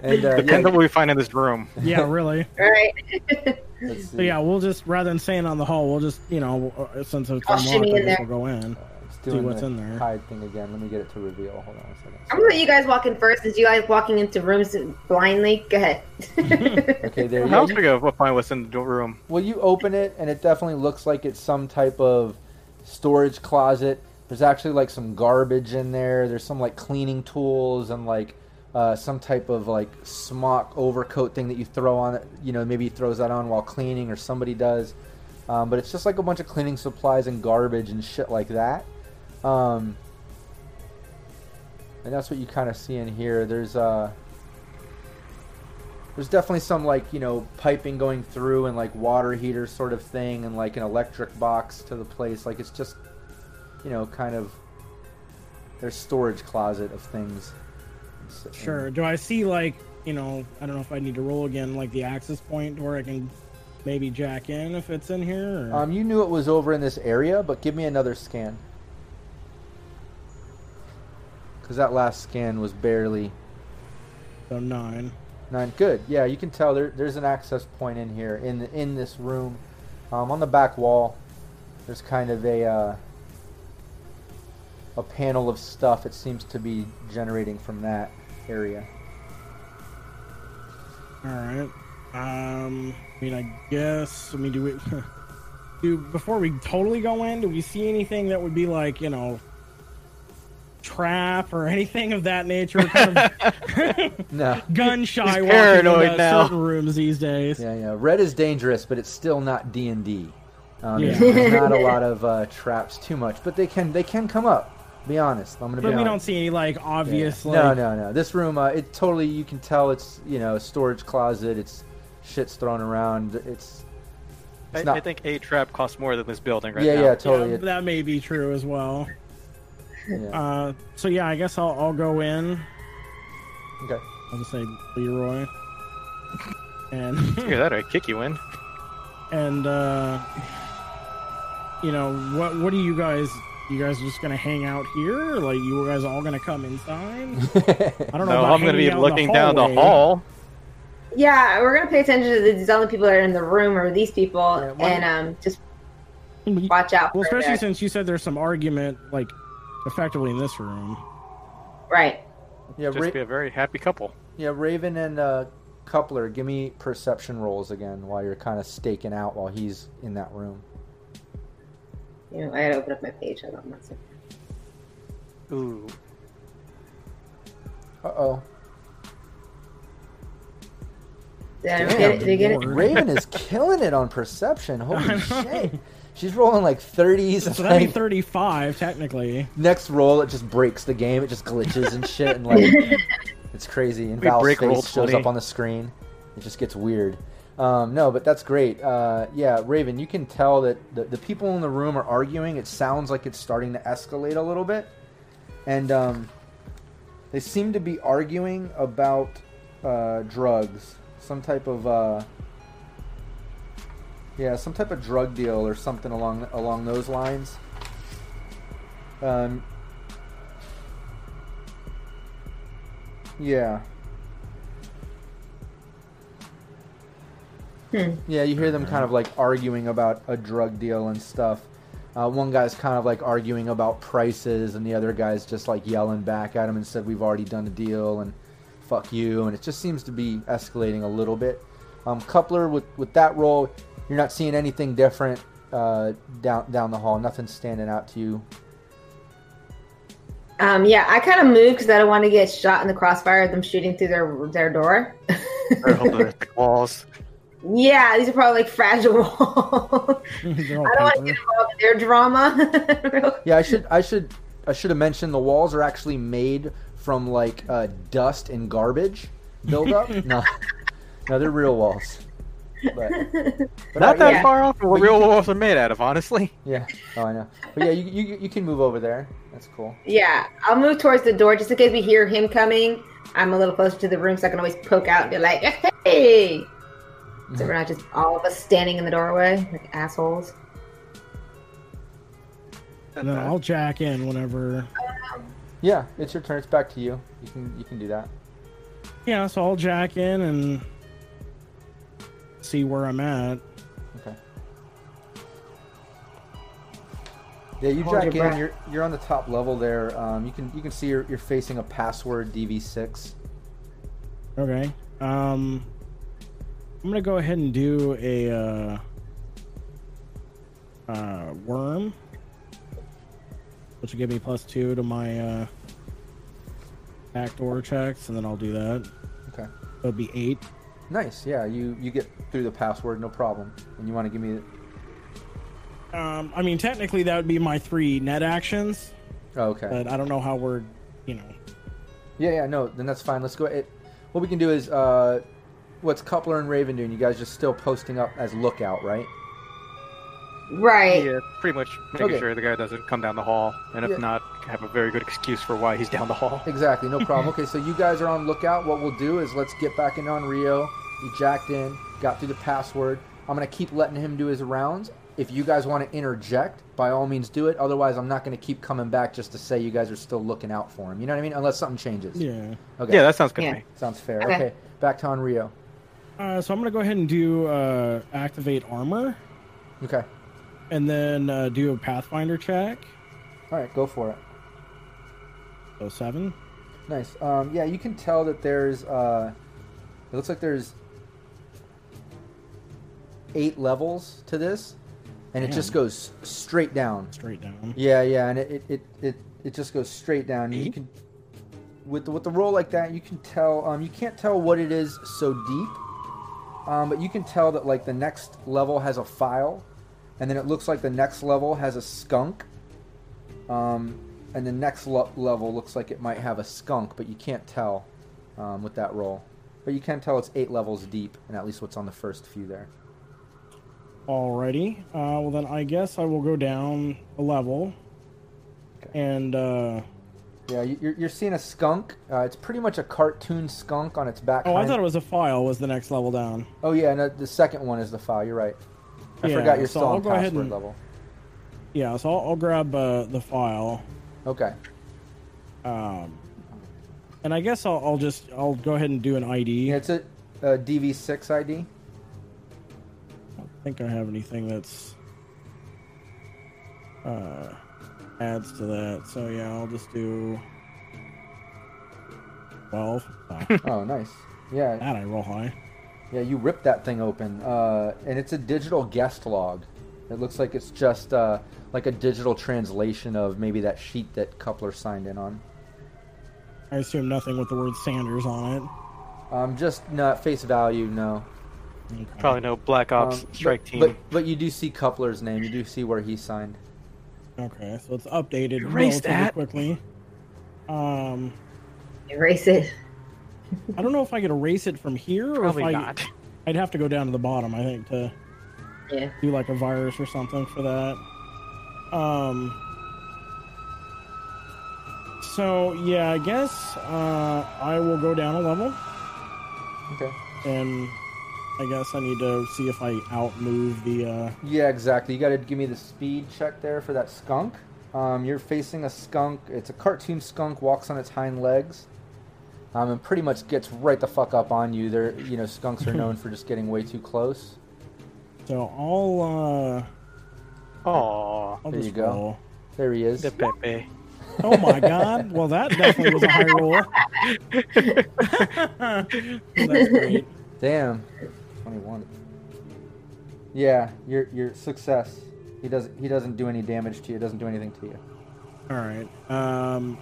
And, uh, depends yeah. on what we find in this room. Yeah, really. All right. So yeah, we'll just, rather than saying on the hall, we'll just, you know, since it's unlocked, we'll go in. Uh, see what's in there. Hide thing again. Let me get it to reveal. Hold on a second. I'm going to let you guys walk in first, since you guys walking into rooms blindly. Go ahead. Okay, there you go. How else we go? We'll find what's in the room. Well, you open it, and it definitely looks like it's some type of storage closet. There's actually, like, some garbage in there. There's some, like, cleaning tools and, like, Uh, some type of like smock overcoat thing that you throw on, you know, maybe he throws that on while cleaning or somebody does. Um, but it's just like a bunch of cleaning supplies and garbage and shit like that. Um, and that's what you kind of see in here. There's uh, there's definitely some, like, you know, piping going through and like water heater sort of thing and like an electric box to the place. Like, it's just, you know, kind of their storage closet of things. Sure. Do I see, like, you know, I don't know if I need to roll again, like the access point where I can maybe jack in if it's in here? Or... Um, you knew it was over in this area, but give me another scan. Because that last scan was barely... So nine. Nine, good. Yeah, you can tell there, there's an access point in here, in the, in this room. Um, on the back wall, there's kind of a... Uh, a panel of stuff. It seems to be generating from that area. All right. Um, I mean, I guess. I mean, do we do before we totally go in? Do we see anything that would be like, you know, trap or anything of that nature? Kind of no. Gun shy. He's paranoid into now. Certain rooms these days. Yeah, yeah. Red is dangerous, but it's still not D and D. Um, yeah. There's not a lot of uh, traps too much, but they can they can come up. Be honest, I'm gonna. But be we honest. Don't see any like obvious. Yeah. Like... No, no, no. This room, uh, it totally. You can tell it's, you know, a storage closet. It's shit's thrown around. It's. it's I, not... I think a trap costs more than this building right yeah, now. Yeah, totally. Yeah, totally. That may be true as well. Yeah. Uh, so yeah, I guess I'll I'll go in. Okay. I'll just say Leroy. And figure that I kick you in. And uh, you know, what? What do you guys? You guys are just gonna hang out here? Like, you guys are all gonna come inside? I don't know. No, I'm gonna be looking down the hall. Yeah, we're gonna pay attention to these other people that are in the room, or these people, yeah, well, and um, just watch out. Well, especially since you said there's some argument, like, effectively in this room. Right. Yeah. Just Ra- be a very happy couple. Yeah, Raven and uh, Coupler, give me perception rolls again while you're kind of staking out while he's in that room. You know, I had to open up my page. I don't want to. Ooh. Uh-oh. Damn, Damn, did you get it? Raven is killing it on perception. Holy shit. She's rolling like thirties. It's like thirty-five, technically. Next roll, it just breaks the game. It just glitches and shit. And like, it's crazy. And Val's face shows up on the screen. It just gets weird. Um, no, but that's great. Uh, yeah, Raven, you can tell that the, the people in the room are arguing. It sounds like it's starting to escalate a little bit. And um, they seem to be arguing about uh, drugs. Some type of... Uh, yeah, some type of drug deal or something along along those lines. Um, yeah. Yeah, you hear them kind of like arguing about a drug deal and stuff. Uh, one guy's kind of like arguing about prices, and the other guy's just like yelling back at him and said, "We've already done a deal," and "fuck you." And it just seems to be escalating a little bit. Um, Coupler, with with that roll, you're not seeing anything different uh, down down the hall. Nothing's standing out to you. Um, yeah, I kind of moved because I don't want to get shot in the crossfire of them shooting through their their door. Or the walls. Yeah, these are probably like fragile walls. I don't paper. want to get involved in their drama. Yeah, I should, I should, I should have mentioned the walls are actually made from like uh, dust and garbage buildup. no, no, they're real walls. But, but not that yeah. far off from what real walls are made out of, honestly. Yeah, oh, I know. But yeah, you, you you can move over there. That's cool. Yeah, I'll move towards the door just in case we hear him coming. I'm a little closer to the room, so I can always poke out and be like, "Hey." So we're not just all of us standing in the doorway like assholes. And then I'll jack in whenever. Yeah, it's your turn. It's back to you. You can you can do that. Yeah, so I'll jack in and see where I'm at. Okay. Yeah, you Hold jack your in. You're you're on the top level there. Um, you can you can see you're you're facing a password D V six. Okay. Um. I'm gonna go ahead and do a uh, uh, worm, which will give me plus two to my uh, backdoor checks, and then I'll do that. Okay, it'll be eight. Nice, yeah. You you get through the password, no problem. And you want to give me Um, I mean, technically that would be my three net actions. Oh, okay. But I don't know how we're, you know. Yeah, yeah, no, then that's fine. Let's go. It, what we can do is, uh, what's Coupler and Raven doing? You guys just still posting up as lookout, right? Right. Yeah, pretty much making okay. sure the guy doesn't come down the hall, and if yeah. not, have a very good excuse for why he's down the hall. Exactly, no problem. Okay, so you guys are on lookout. What we'll do is let's get back in on Rio. He jacked in, got through the password. I'm going to keep letting him do his rounds. If you guys want to interject, by all means do it. Otherwise, I'm not going to keep coming back just to say you guys are still looking out for him. You know what I mean? Unless something changes. Yeah. Okay. Yeah, that sounds good yeah. to me. Sounds fair. Okay, okay. Back to Onryo. Uh, so I'm going to go ahead and do uh, activate armor. Okay. And then uh, do a Pathfinder check. All right, go for it. So seven. Nice. Um, yeah, you can tell that there's... Uh, it looks like there's eight levels to this, and Damn. it just goes straight down. Straight down. Yeah, yeah, and it it, it, it just goes straight down. Eight? You can, with the, with the roll like that, you can tell. Um, you can't tell what it is so deep, um, but you can tell that like the next level has a file, and then it looks like the next level has a skunk, um, and the next lo- level looks like it might have a skunk, but you can't tell um, with that roll. But you can tell it's eight levels deep, and at least what's on the first few there. Alrighty. Uh, well, then I guess I will go down a level. Okay. And, uh... yeah, you're, you're seeing a skunk. Uh, it's pretty much a cartoon skunk on its back. Oh, hind- I thought it was a file was the next level down. Oh, yeah, no, the second one is the file. You're right. I yeah, forgot you're so still on password and, level. Yeah, so I'll, I'll grab uh, the file. Okay. Um... And I guess I'll, I'll just I'll go ahead and do an I D. Yeah, it's a, a D V six I D. I don't think I have anything that's uh, adds to that. So yeah, I'll just do twelve. Oh, oh nice. Yeah. That I roll high. Yeah, you ripped that thing open, uh, and it's a digital guest log. It looks like it's just uh, like a digital translation of maybe that sheet that Coupler signed in on. I assume nothing with the word Sanders on it. Um, just not face value, no. Okay. Probably no Black Ops um, Strike but, Team. But, but you do see Coupler's name. You do see where he signed. Okay, so it's updated Erase relatively that. quickly. Um, erase it. I don't know if I could erase it from here. Probably or if I, not. I'd have to go down to the bottom, I think, to yeah. do like a virus or something for that. Um... So, yeah, I guess uh, I will go down a level. Okay. And I guess I need to see if I outmove the... Uh... Yeah, exactly. You got to give me the speed check there for that skunk. Um, you're facing a skunk. It's a cartoon skunk, walks on its hind legs, um, and pretty much gets right the fuck up on you. They're, you know, skunks are known for just getting way too close. So I'll... Uh... Aww. I'll there you go. Roll. There he is. The Pepe. Oh my god. Well, that definitely was a high roll. Well, that's great. Damn. twenty-one. Yeah, your your success. He doesn't he doesn't do any damage to you. Doesn't do anything to you. All right. Um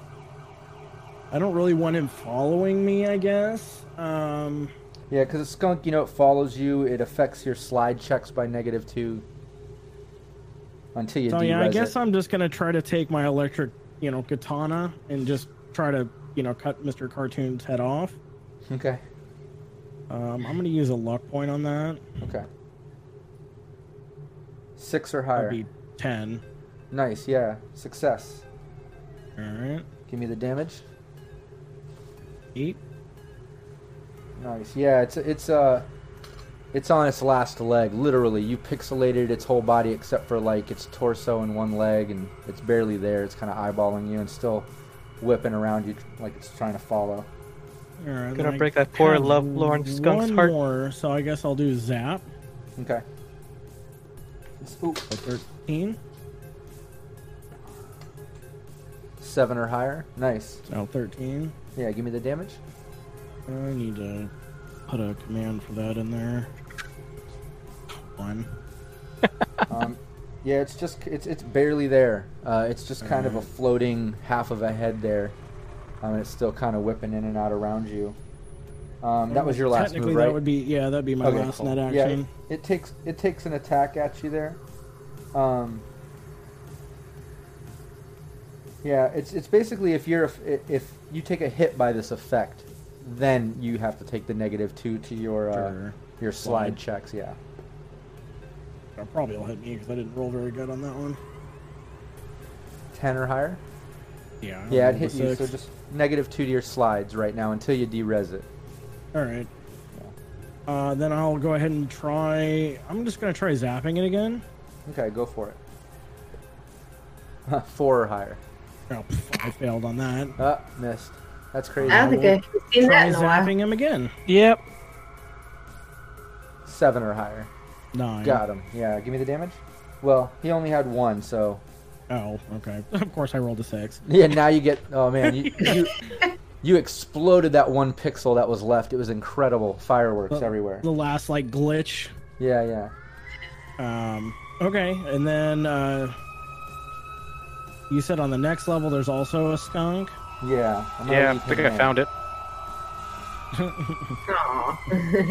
I don't really want him following me, I guess. Um Yeah, cuz a skunk, you know, it follows you. It affects your slide checks by negative two. Until you do that. So yeah, I guess it. I'm just going to try to take my electric you know, katana, and just try to, you know, cut Mister Cartoon's head off. Okay. Um, I'm going to use a luck point on that. Okay. Six or higher. That'd be ten. Nice, yeah. Success. All right. Give me the damage. Eight. Nice, yeah. It's it's uh, it's on its last leg. Literally, you pixelated its whole body except for like its torso and one leg, and it's barely there. It's kind of eyeballing you and still whipping around you like it's trying to follow. All right, gonna break that poor love Lauren skunk's heart. One more, so I guess I'll do zap. Okay. Ooh. Thirteen. Seven or higher. Nice. So thirteen. Yeah, give me the damage. I need to put a command for that in there. One. um, yeah, it's just it's it's barely there. Uh, it's just kind All right. of a floating half of a head there, um, and it's still kind of whipping in and out around you. Um, that was your last move, right? Technically, that would be yeah, that'd be my okay, last cool. net action. Yeah, it, it takes it takes an attack at you there. Um, yeah, it's it's basically if you're if, if you take a hit by this effect, then you have to take the negative two to your uh, sure. your slide, slide checks. Yeah. That'll probably will hit me because I didn't roll very good on that one. ten or higher. Yeah. Yeah, it hit you. So just negative two to your slides right now until you derez it. All right. Uh, then I'll go ahead and try... I'm just going to try zapping it again. Okay, go for it. Four or higher. Oh, I failed on that. Uh, missed. That's crazy. I don't think I've seen that in a while. Try zapping him again. Yep. Seven or higher. Nine. Got him. Yeah, give me the damage. Well, he only had one, so... Oh, okay. Of course I rolled a six. Yeah, now you get... Oh, man. You... you... You exploded that one pixel that was left. It was incredible. Fireworks the, everywhere. The last, like, glitch. Yeah, yeah. Um, okay, and then uh, you said on the next level there's also a skunk? Yeah. Yeah, I think I found it.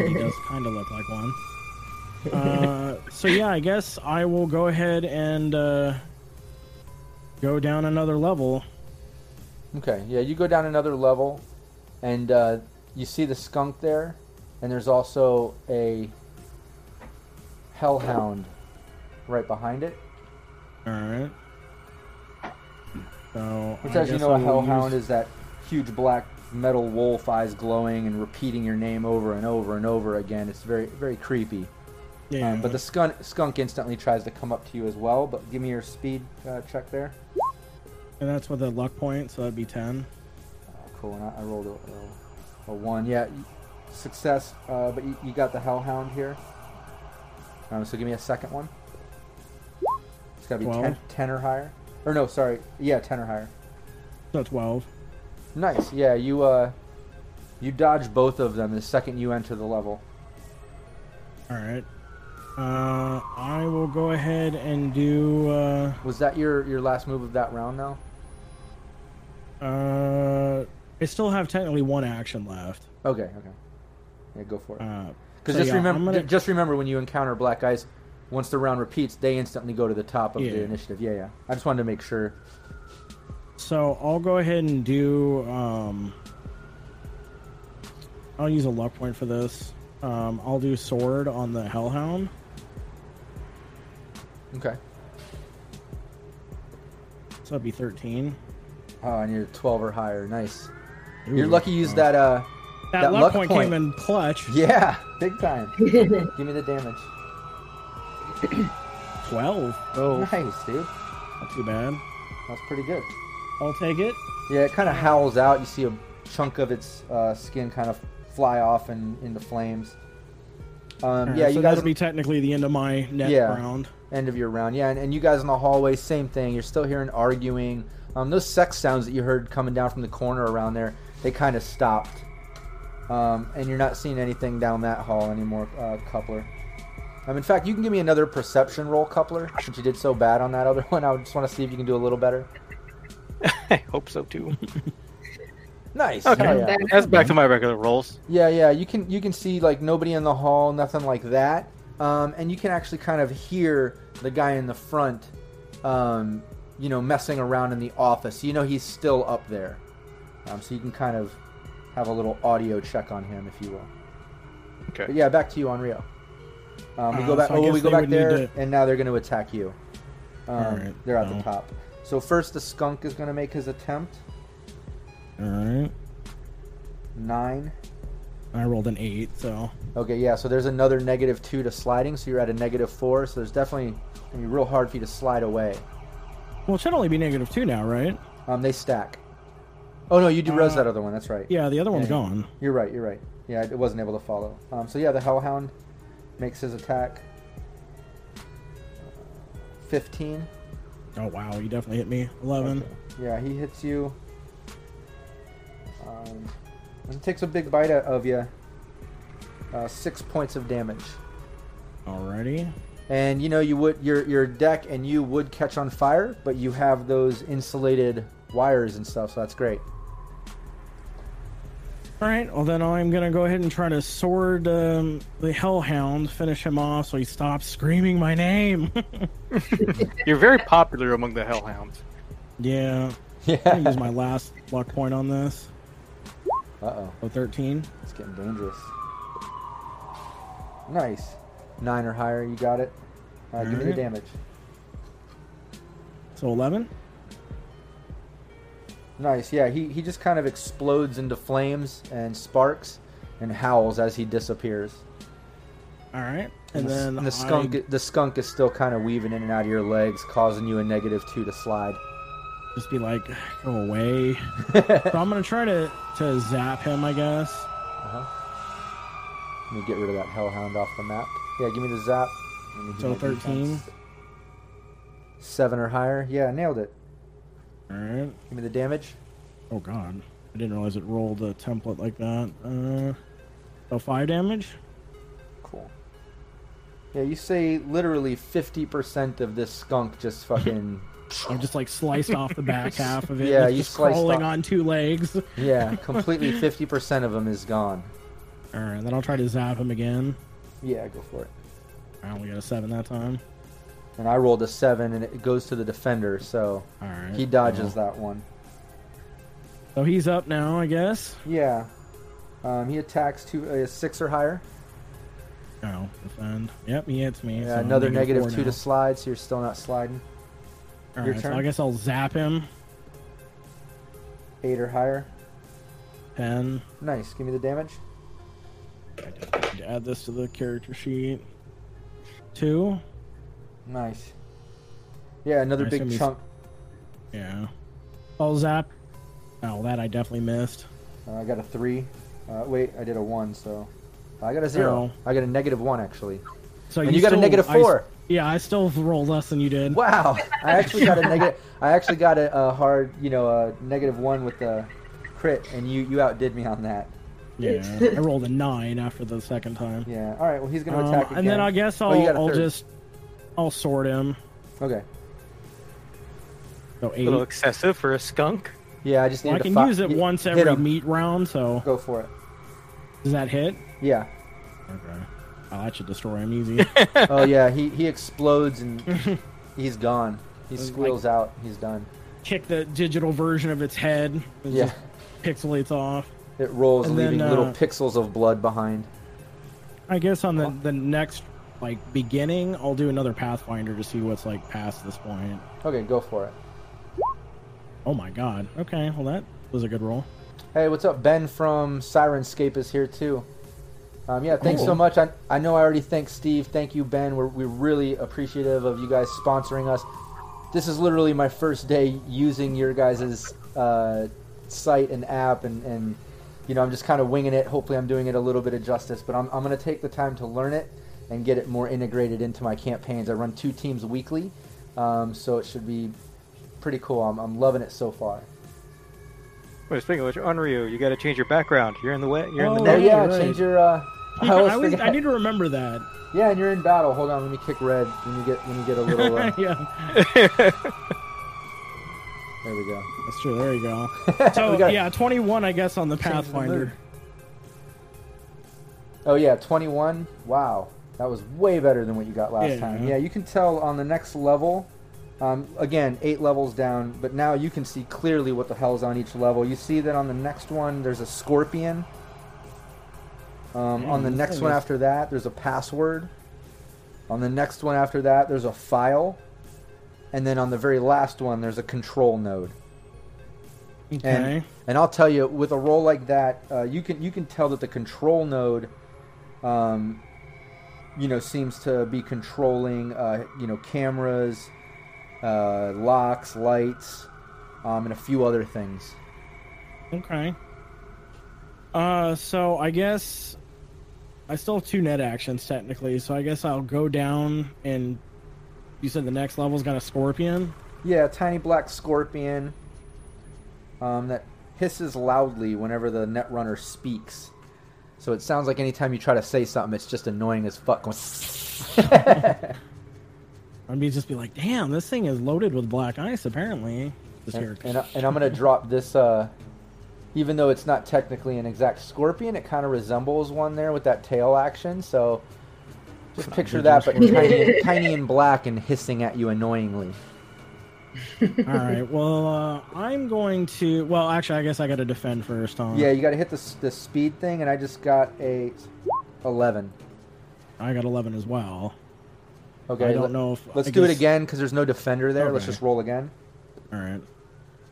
He does kind of look like one. Uh, so, yeah, I guess I will go ahead and uh, go down another level. Okay, yeah, you go down another level, and uh, you see the skunk there, and there's also a hellhound right behind it. Alright. So, Which, as you know, I'll a hellhound use... is that huge black metal wolf, eyes glowing, and repeating your name over and over and over again. It's very, very creepy. Yeah. Um, but the skunk, skunk instantly tries to come up to you as well, but give me your speed uh, check there. And that's with a luck point, so that'd be ten. Oh, cool, and I, I rolled a, a, a one. Yeah, success, uh, but you, you got the hellhound here. Um, so give me a second one. It's got to be ten, ten or higher. Or no, sorry. Yeah, ten or higher. So twelve. Nice, yeah. You uh, you dodge both of them the second you enter the level. All right. Uh, I will go ahead and do... Uh... Was that your, your last move of that round now? Uh, I still have technically one action left. Okay, okay. Yeah, go for it. Because uh, so just yeah, remember, gonna... just remember when you encounter black eyes, once the round repeats, they instantly go to the top of yeah. the initiative. Yeah, yeah. I just wanted to make sure. So I'll go ahead and do. Um, I'll use a luck point for this. Um, I'll do sword on the hellhound. Okay. So that'd be thirteen. Oh, and you're twelve or higher. Nice. Ooh, you're lucky you used that, uh... That, that luck, luck point, point came in clutch. Yeah, big time. Give me the damage. twelve. Oh. Nice, dude. Not too bad. That's pretty good. I'll take it. Yeah, it kind of howls out. You see a chunk of its uh, skin kind of fly off and into flames. Um, right, yeah, you so guys will be technically the end of my net yeah, round. End of your round, yeah. And, and you guys in the hallway, same thing. You're still hearing arguing. Um, those sex sounds that you heard coming down from the corner around there, they kind of stopped. Um, and you're not seeing anything down that hall anymore, uh, Coupler. Um, in fact, you can give me another perception roll, Coupler, since you did so bad on that other one. I just want to see if you can do a little better. I hope so too. Nice. Okay, yeah. That's back to my regular rolls. Yeah, yeah. You can you can see like nobody in the hall, nothing like that, um, and you can actually kind of hear the guy in the front, um, you know, messing around in the office. You know, he's still up there, um, so you can kind of have a little audio check on him, if you will. Okay. But yeah, back to you, Onryo. Um, we uh, go back. So oh, we go back there, to... and now they're going to attack you. Um, All right. They're at no. the top. So first, the skunk is going to make his attempt. Alright. Nine. I rolled an eight, so... Okay, yeah, so there's another negative two to sliding, so you're at a negative four, so there's definitely... It'll be real hard for you to slide away. Well, it should only be negative two now, right? Um, they stack. Oh, no, you do uh, res that other one, that's right. Yeah, the other one's yeah, gone. You're right, you're right. Yeah, it wasn't able to follow. Um, so yeah, the hellhound makes his attack. fifteen. Oh, wow, you definitely hit me. eleven. Okay. Yeah, he hits you... Um, it takes a big bite out of you. Uh, six points of damage. Alrighty. And you know you would your your deck and you would catch on fire, but you have those insulated wires and stuff, so that's great. All right, well, then I'm going to go ahead and try to sword um, the Hellhound, finish him off so he stops screaming my name. You're very popular among the Hellhounds. Yeah. Yeah. I'm going to use my last luck point on this. Uh-oh. Oh, thirteen. It's getting dangerous. Nice. Nine or higher, you got it. All right, All give right. me the damage. So eleven? Nice, yeah, he, he just kind of explodes into flames and sparks and howls as he disappears. Alright. And, and the, then the skunk I... the skunk is still kind of weaving in and out of your legs, causing you a negative two to slide. Just be like, go away. So I'm going to try to to zap him, I guess. Uh-huh. Let me get rid of that Hellhound off the map. Yeah, give me the zap. Me so thirteen. Defense. Seven or higher. Yeah, nailed it. Alright. Give me the damage. Oh god. I didn't realize it rolled a template like that. Uh, so five damage? Cool. Yeah, you say literally fifty percent of this skunk just fucking... I'm just like sliced off the back half of it. Yeah, you just sliced crawling off... on two legs. Yeah, completely fifty percent of him is gone. Alright, then I'll try to zap him again. Yeah, go for it. I only got a seven that time. And I rolled a seven, and it goes to the defender, so right, he dodges well. that one. So he's up now, I guess? Yeah. Um, he attacks two, uh, six or higher. Oh, defend. Yep, he hits me. Yeah, so another negative, negative two now. to slide, so you're still not sliding. All Your right, turn. So I guess I'll zap him. Eight or higher. Ten. Nice. Give me the damage. I need to add this to the character sheet. Two. Nice. Yeah, another nice big chunk. Yeah. I'll zap. Oh, that I definitely missed. Uh, I got a three. Uh, wait, I did a one, so... I got a zero. Oh. I got a negative one, actually. So and you, you got still, a negative four. I, yeah, I still rolled less than you did. Wow. I actually got a negative... I actually got a, a hard, you know, a negative one with a crit, and you, you outdid me on that. Yeah, I rolled a nine after the second time. Yeah, all right, well, he's going to um, attack again. And then I guess I'll, oh, I'll just... I'll sword him. Okay. So eight. A little excessive for a skunk. Yeah, I just need well, to I can fi- use it y- once every meat round, so... Go for it. Does that hit? Yeah. Okay. Oh, that should destroy him easy. Oh, yeah, he, he explodes and he's gone. He squeals like, out. He's done. Kick the digital version of its head. It yeah. Just pixelates off. It rolls, and leaving then, uh, little pixels of blood behind. I guess on the, oh. the next... Like, beginning, I'll do another Pathfinder to see what's, like, past this point. Okay, go for it. Oh, my God. Okay, well, that was a good roll. Hey, what's up? Ben from Sirenscape is here, too. Um, yeah, thanks cool. so much. I I know I already thanked Steve. Thank you, Ben. We're, we're really appreciative of you guys sponsoring us. This is literally my first day using your guys' uh, site and app, and, and, you know, I'm just kind of winging it. Hopefully I'm doing it a little bit of justice, but I'm I'm going to take the time to learn it and get it more integrated into my campaigns. I run two teams weekly, um, so it should be pretty cool. I'm, I'm loving it so far. Wait, speaking of which, Unryu, you got to change your background. You're in the way. You're oh, in the. Oh yeah, right. Change your. Uh, I, I, was, I need to remember that. Yeah, and you're in battle. Hold on, let me kick red when you get when you get a little. Uh... yeah. There we go. That's true. There you go. So got... yeah, twenty-one, I guess, on the Pathfinder. Oh yeah, twenty-one. Wow. That was way better than what you got last yeah, time. Yeah. yeah, you can tell on the next level, um, again, eight levels down, but now you can see clearly what the hell's on each level. You see that on the next one, there's a scorpion. Um, mm, on the next one is... after that, there's a password. On the next one after that, there's a file. And then on the very last one, there's a control node. Okay. And, and I'll tell you, with a roll like that, uh, you can you can tell that the control node... Um, you know, seems to be controlling, uh, you know, cameras, uh, locks, lights, um, and a few other things. Okay. Uh, so I guess I still have two net actions technically, so I guess I'll go down and you said the next level's got a scorpion? Yeah, a tiny black scorpion um, that hisses loudly whenever the netrunner speaks. So it sounds like anytime you try to say something, it's just annoying as fuck. I'd be just be like, damn, this thing is loaded with black ice, apparently. This and, and, I, and I'm going to drop this uh, even though it's not technically an exact scorpion, it kind of resembles one there with that tail action. So just picture that, but tiny, tiny and black and hissing at you annoyingly. All right. Well, uh, I'm going to. Well, actually, I guess I got to defend first. Huh? Yeah, you got to hit the the speed thing, and I just got a eleven. I got eleven as well. Okay. I don't let, know if. Let's I do guess... it again because there's no defender there. Okay. Let's just roll again. All right.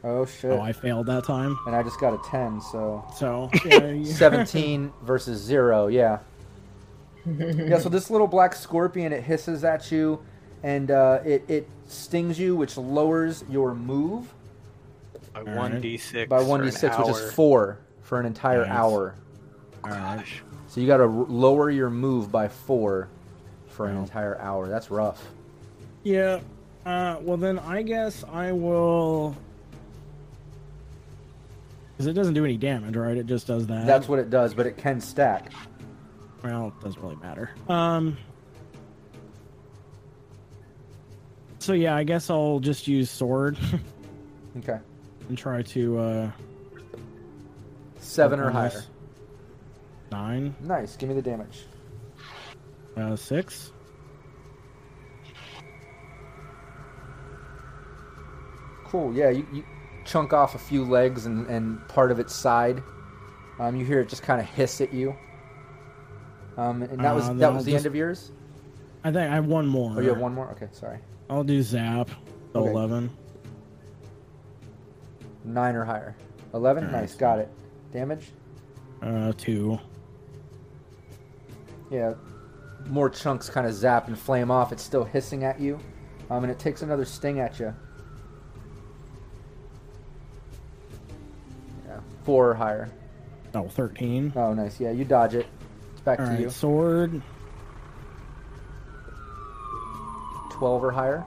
Oh shit! Oh, I failed that time. And I just got a ten, so. So. Yeah, Seventeen versus zero. Yeah. Yeah. So this little black scorpion, it hisses at you. And uh, it, it stings you, which lowers your move by one d six. By one d six, which is four for an entire nice. hour. Gosh. So you got to r- lower your move by four for wow. an entire hour. That's rough. Yeah. Uh, well, then I guess I will. Because it doesn't do any damage, right? It just does that. That's what it does, but it can stack. Well, it doesn't really matter. Um. So yeah, I guess I'll just use sword. Okay. And try to uh seven or higher. This. Nine. Nice, give me the damage. Uh six. Cool, yeah, you, you chunk off a few legs and, and part of its side. Um you hear it just kinda hiss at you. Um and that uh, was that was I'll the just... end of yours? I think I have one more. Oh, you have one more? Okay, sorry. I'll do zap. Okay. eleven. nine or higher. eleven? Right. Nice. Got it. Damage? Uh, two. Yeah. More chunks kind of zap and flame off. It's still hissing at you. Um, and it takes another sting at you. Yeah. four or higher. Oh, thirteen. Oh, nice. Yeah, you dodge it. It's back All to right. you. Sword. twelve or higher.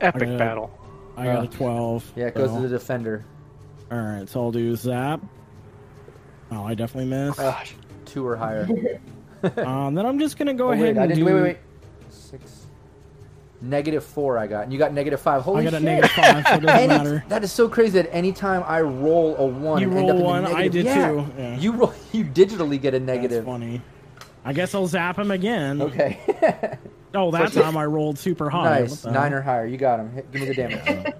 Epic I got, battle. I got uh, a twelve. Yeah, it goes so. to the defender. All right, so I'll do zap. Oh, I definitely missed. Uh, two or higher. um, then I'm just going to go oh, ahead wait, and I didn't, do... Wait, wait, wait. Six. Negative four I got. And you got negative five. Holy shit. I got shit. a negative five, so it doesn't matter. That is so crazy that any time I roll a one... You roll end up one, in the I did yeah. too. Yeah. You, roll, you digitally get a negative. That's funny. I guess I'll zap him again. Okay. Oh, that time I rolled super high. Nice, nine or higher. You got him. Hit, give me the damage.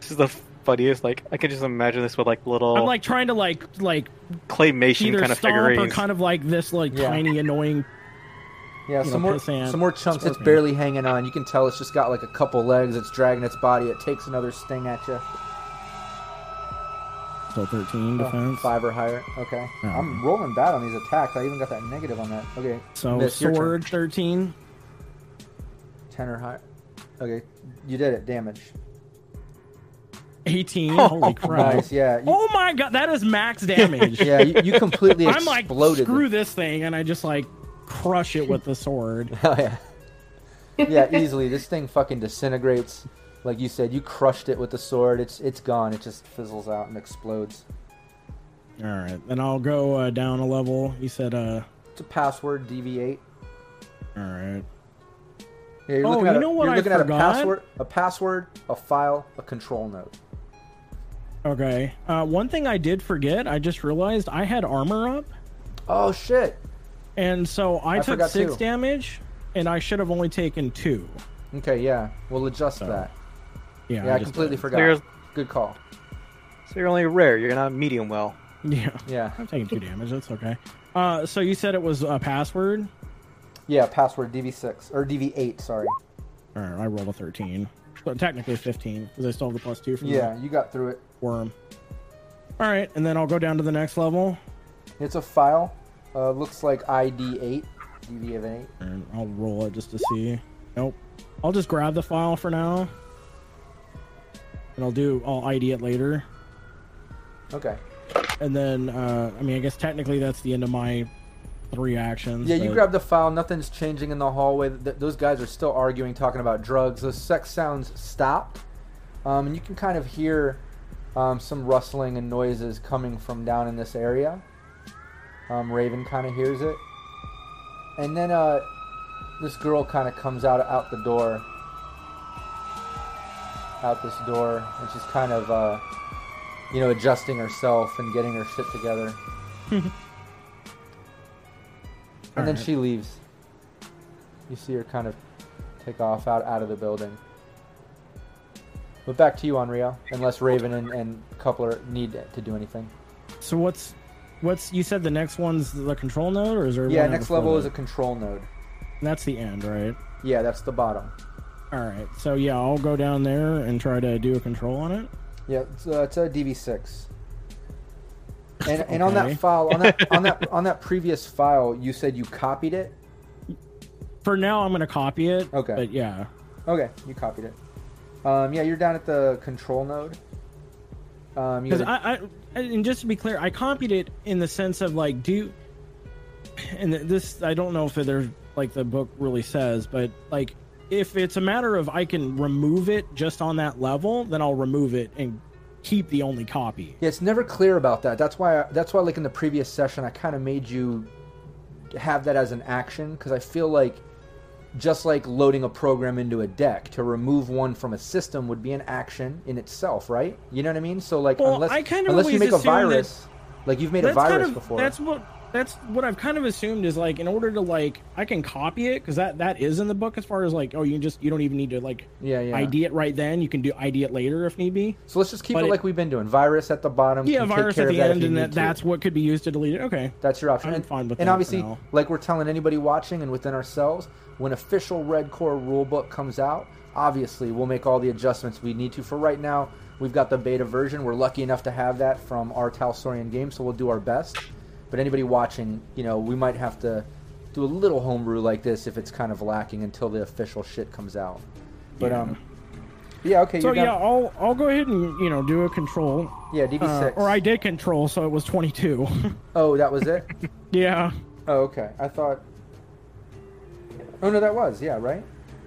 This is the funniest. Like I could just imagine this with like little. I'm like trying to like like claymation kind of figurines, or kind of like this like yeah. tiny annoying. Yeah, some know, more some more chunks. Scorpion. It's barely hanging on. You can tell it's just got like a couple legs. It's dragging its body. It takes another sting at you. So thirteen defense, oh, five or higher. Okay, oh. I'm rolling bad on these attacks. I even got that negative on that. Okay, so Miss, sword thirteen. ten or higher. Okay, you did it. Damage. eighteen. Holy crap. Nice, yeah. You, oh my god, that is max damage. Yeah, you, you completely exploded. I'm like, screw this thing, and I just like crush it with the sword. Oh, yeah. Yeah, easily. This thing fucking disintegrates. Like you said, you crushed it with the sword. It's It's gone. It just fizzles out and explodes. Alright, then I'll go uh, down a level. You said... uh, It's a password, deviate. Alright. Yeah, you're oh, looking at you know a, what you're I looking forgot? At a password, a password, a file, a control node. Okay. Uh, one thing I did forget, I just realized I had armor up. Oh, shit. And so I, I took six too. damage, and I should have only taken two. Okay, yeah. We'll adjust so, that. Yeah, yeah I, I completely did. forgot. So Good call. So you're only rare. You're not medium well. Yeah. Yeah. I'm taking two damage. That's okay. Uh, so you said it was a password? Yeah, password D V six, or D V eight, sorry. All right, I rolled a thirteen. Well, technically fifteen, because I still have the plus two from Yeah, that. You got through it. Worm. All right, and then I'll go down to the next level. It's a file. Uh, looks like I D eight, D V eight. And I'll roll it just to see. Nope. I'll just grab the file for now. And I'll do, I'll I D it later. Okay. And then, uh, I mean, I guess technically that's the end of my... three actions. Yeah, but... you grab the file. Nothing's changing in the hallway. Th- those guys are still arguing, talking about drugs. Those sex sounds stopped. Um, and you can kind of hear um, some rustling and noises coming from down in this area. Um, Raven kind of hears it. And then uh, this girl kind of comes out out the door. Out this door. And she's kind of uh, you know, adjusting herself and getting her shit together. And All then right. she leaves. You see her kind of take off out, out of the building. But back to you, Onryo, unless Raven and, and Coupler need to do anything. So what's, what's you said the next one's the control node, or is there? Yeah, one next level node? Is a control node. And that's the end, right? Yeah, that's the bottom. All right, so yeah, I'll go down there and try to do a control on it. Yeah, it's, uh, it's a D V six. And okay. and on that file, on that on that on that previous file, you said you copied it. For now, I'm gonna copy it. Okay. But yeah. Okay, you copied it. Um, yeah, you're down at the control node. Um, because gotta... I, I, and just to be clear, I copied it in the sense of like, do, and this I don't know if there's like the book really says, but like if it's a matter of I can remove it just on that level, then I'll remove it and keep the only copy. Yeah, it's never clear about that. That's why. I, that's why, like in the previous session, I kind of made you have that as an action because I feel like. Just like loading a program into a deck, to remove one from a system would be an action in itself, right? You know what I mean? So like, well, unless, I kind of unless you make a virus, that, like you've made a virus kind of, before. That's what that's what I've kind of assumed is like, in order to like, I can copy it because that, that is in the book as far as like, oh, you just you don't even need to like yeah, yeah. I D it right then. You can do I D it later if need be. So let's just keep it, it like we've been doing. Virus at the bottom. Yeah, virus at the end, and that, that's what could be used to delete it. Okay, that's your option. I'm and, fine with and that obviously, like we're telling anybody watching and within ourselves. When official Red Core rulebook comes out, obviously we'll make all the adjustments we need to. For right now, we've got the beta version. We're lucky enough to have that from our Talsorian game, so we'll do our best. But anybody watching, you know, we might have to do a little homebrew like this if it's kind of lacking until the official shit comes out. But yeah. um, yeah, okay. So you're yeah, I'll I'll go ahead and you know do a control. Yeah, D B six. Uh, or I did control, so it was twenty-two. Oh, that was it. Yeah. Oh, okay. I thought. Oh no, that was yeah, right?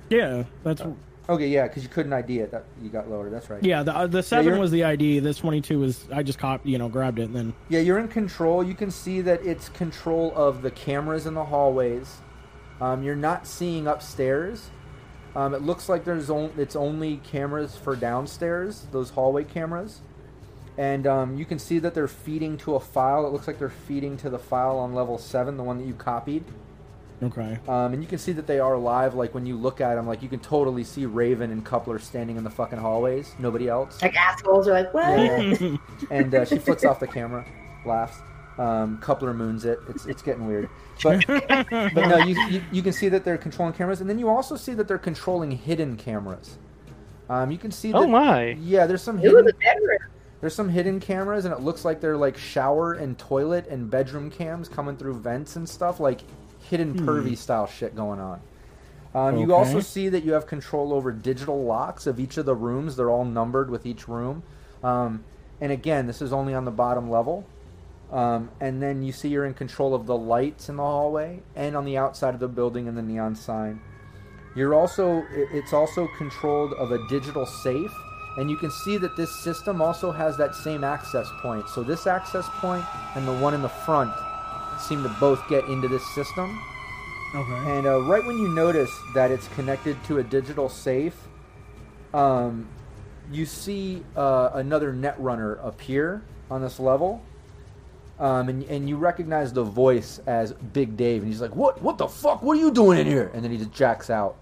Yeah, that's oh. okay. Yeah, because you couldn't I D it, that you got lower. That's right. Yeah, the uh, the seven yeah, was the I D. This twenty-two was I just copied, you know, grabbed it and then. Yeah, you're in control. You can see that it's control of the cameras in the hallways. Um, you're not seeing upstairs. Um, it looks like there's on, it's only cameras for downstairs, those hallway cameras, and um, you can see that they're feeding to a file. It looks like they're feeding to the file on level seven, the one that you copied. Okay. Um, and you can see that they are live. Like, when you look at them, like, you can totally see Raven and Coupler standing in the fucking hallways. Nobody else. Like, assholes are like, what? Yeah. And uh, she flicks off the camera, laughs. Um, Coupler moons it. It's it's getting weird. But, but no, you, you you can see that they're controlling cameras. And then you also see that they're controlling hidden cameras. Um, you can see that... Oh, my. Yeah, there's some hidden... The there's some hidden cameras, and it looks like they're, like, shower and toilet and bedroom cams coming through vents and stuff. Like... hidden pervy style shit going on. Um, okay. You also see that you have control over digital locks of each of the rooms. They're all numbered with each room. Um, and again, this is only on the bottom level. Um, and then you see you're in control of the lights in the hallway and on the outside of the building and the neon sign. You're also, it's also controlled of a digital safe. And you can see that this system also has that same access point. So this access point and the one in the front seem to both get into this system. Okay. And uh, right when you notice that it's connected to a digital safe, um, you see uh, another Netrunner appear on this level, um, and, and you recognize the voice as Big Dave, and he's like, what what the fuck, what are you doing in here? And then he just jacks out.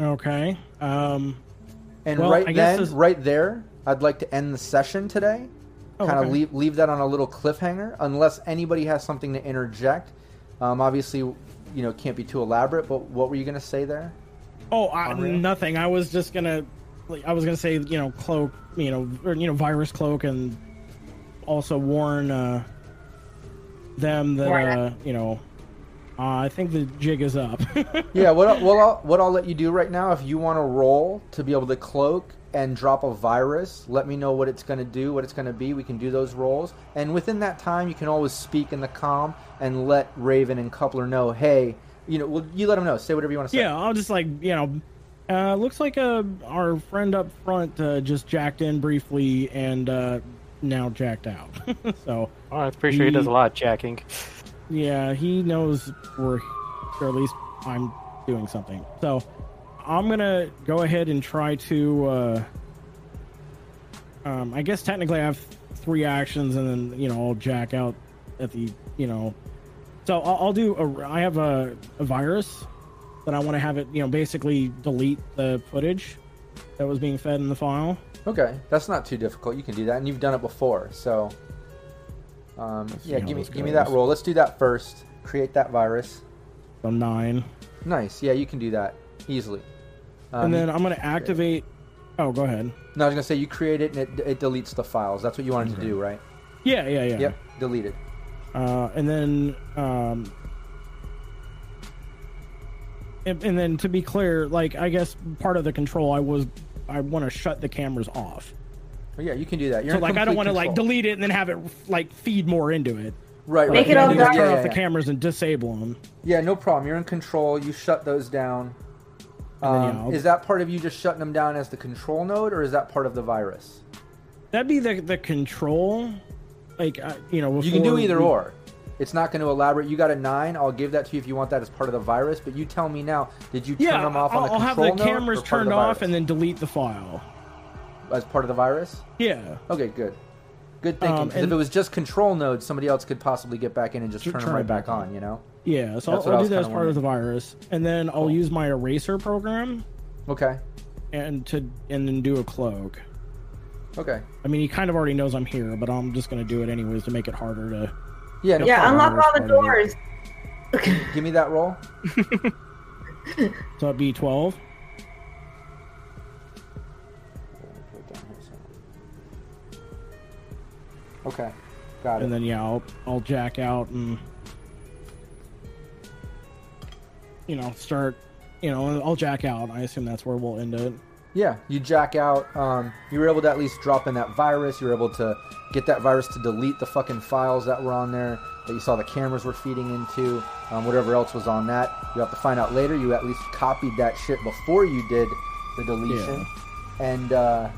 Okay. Um, and well, right I then, right there, I'd like to end the session today. Oh, kind of okay. leave leave that on a little cliffhanger, unless anybody has something to interject. Um, obviously, you know, can't be too elaborate. But what were you going to say there? Oh, I, nothing. I was just gonna, like, I was gonna say, you know, cloak, you know, or, you know, virus cloak, and also warn uh, them that uh, you know, uh, I think the jig is up. Yeah. What I'll, what I'll, what I'll let you do right now, if you want to roll to be able to cloak and drop a virus, let me know what it's going to do, what it's going to be. We can do those rolls, and within that time you can always speak in the comm and let Raven and Coupler know, hey, you know, well, you let them know, say whatever you want to say. Yeah, I'll just, like, you know, uh looks like uh our friend up front uh, just jacked in briefly and uh now jacked out. So oh, I'm pretty he, sure he does a lot of jacking. Yeah, he knows we're, or at least I'm doing something, so I'm going to go ahead and try to uh, Um, I guess technically I have three actions, and then, you know, I'll jack out at the, you know. So I'll, I'll do a, I have a, a virus that I want to have it, you know, basically delete the footage that was being fed in the file. Okay, that's not too difficult. You can do that, and you've done it before. So, um, yeah, give me, give me that roll. Let's do that first. Create that virus. So nine. Nice. Yeah, you can do that easily. Um, and then I'm going to activate... Oh, go ahead. No, I was going to say you create it, and it, it deletes the files. That's what you wanted okay. to do, right? Yeah, yeah, yeah. Yep, deleted. Uh, and then... Um... And, and then, to be clear, like, I guess part of the control I was... I want to shut the cameras off. Oh, yeah, you can do that. You're so, like, I don't want to, like, delete it and then have it, like, feed more into it. Right, right. Make it all dark. You can turn off the cameras and disable them. Yeah, no problem. You're in control. You shut those down. Um, then, yeah, is that part of you just shutting them down as the control node, or is that part of the virus? That'd be the the control. Like, uh, you know, you can do either we... or. It's not going to elaborate. You got a nine. I'll give that to you if you want that as part of the virus. But you tell me now. Did you turn yeah, them off I'll, on the I'll control node? I'll have the cameras turned the off and then delete the file as part of the virus. Yeah. Okay. Good. Good thinking. Um, if it was just control nodes, somebody else could possibly get back in and just turn, turn them right back on. on. You know. Yeah, so I'll, I'll do that as part wondering. of the virus, and then I'll cool. use my eraser program. Okay. And to and then do a cloak. Okay. I mean, he kind of already knows I'm here, but I'm just gonna do it anyways to make it harder to. Yeah. No yeah. Unlock all the doors. Give me that roll. So it'd be twelve. Okay. Got it. And then yeah, I'll I'll jack out and. You know, start, you know, I'll jack out. I assume that's where we'll end it. Yeah, you jack out. Um, you were able to at least drop in that virus. You were able to get that virus to delete the fucking files that were on there that you saw the cameras were feeding into, um, whatever else was on that. You have to find out later. You at least copied that shit before you did the deletion. Yeah. And uh,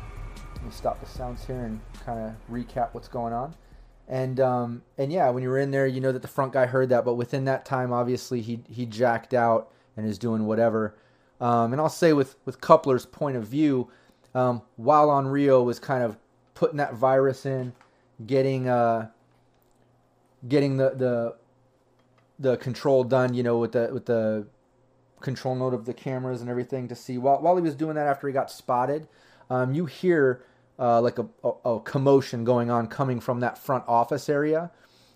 let me stop the sounds here and kind of recap what's going on. And, um, and yeah, when you were in there, you know that the front guy heard that, but within that time, obviously he, he jacked out and is doing whatever. Um, and I'll say with, with Coupler's point of view, um, while Onryo was kind of putting that virus in, getting, uh, getting the, the, the control done, you know, with the, with the control node of the cameras and everything to see while, while he was doing that, after he got spotted, um, you hear, Uh, like a, a, a commotion going on coming from that front office area.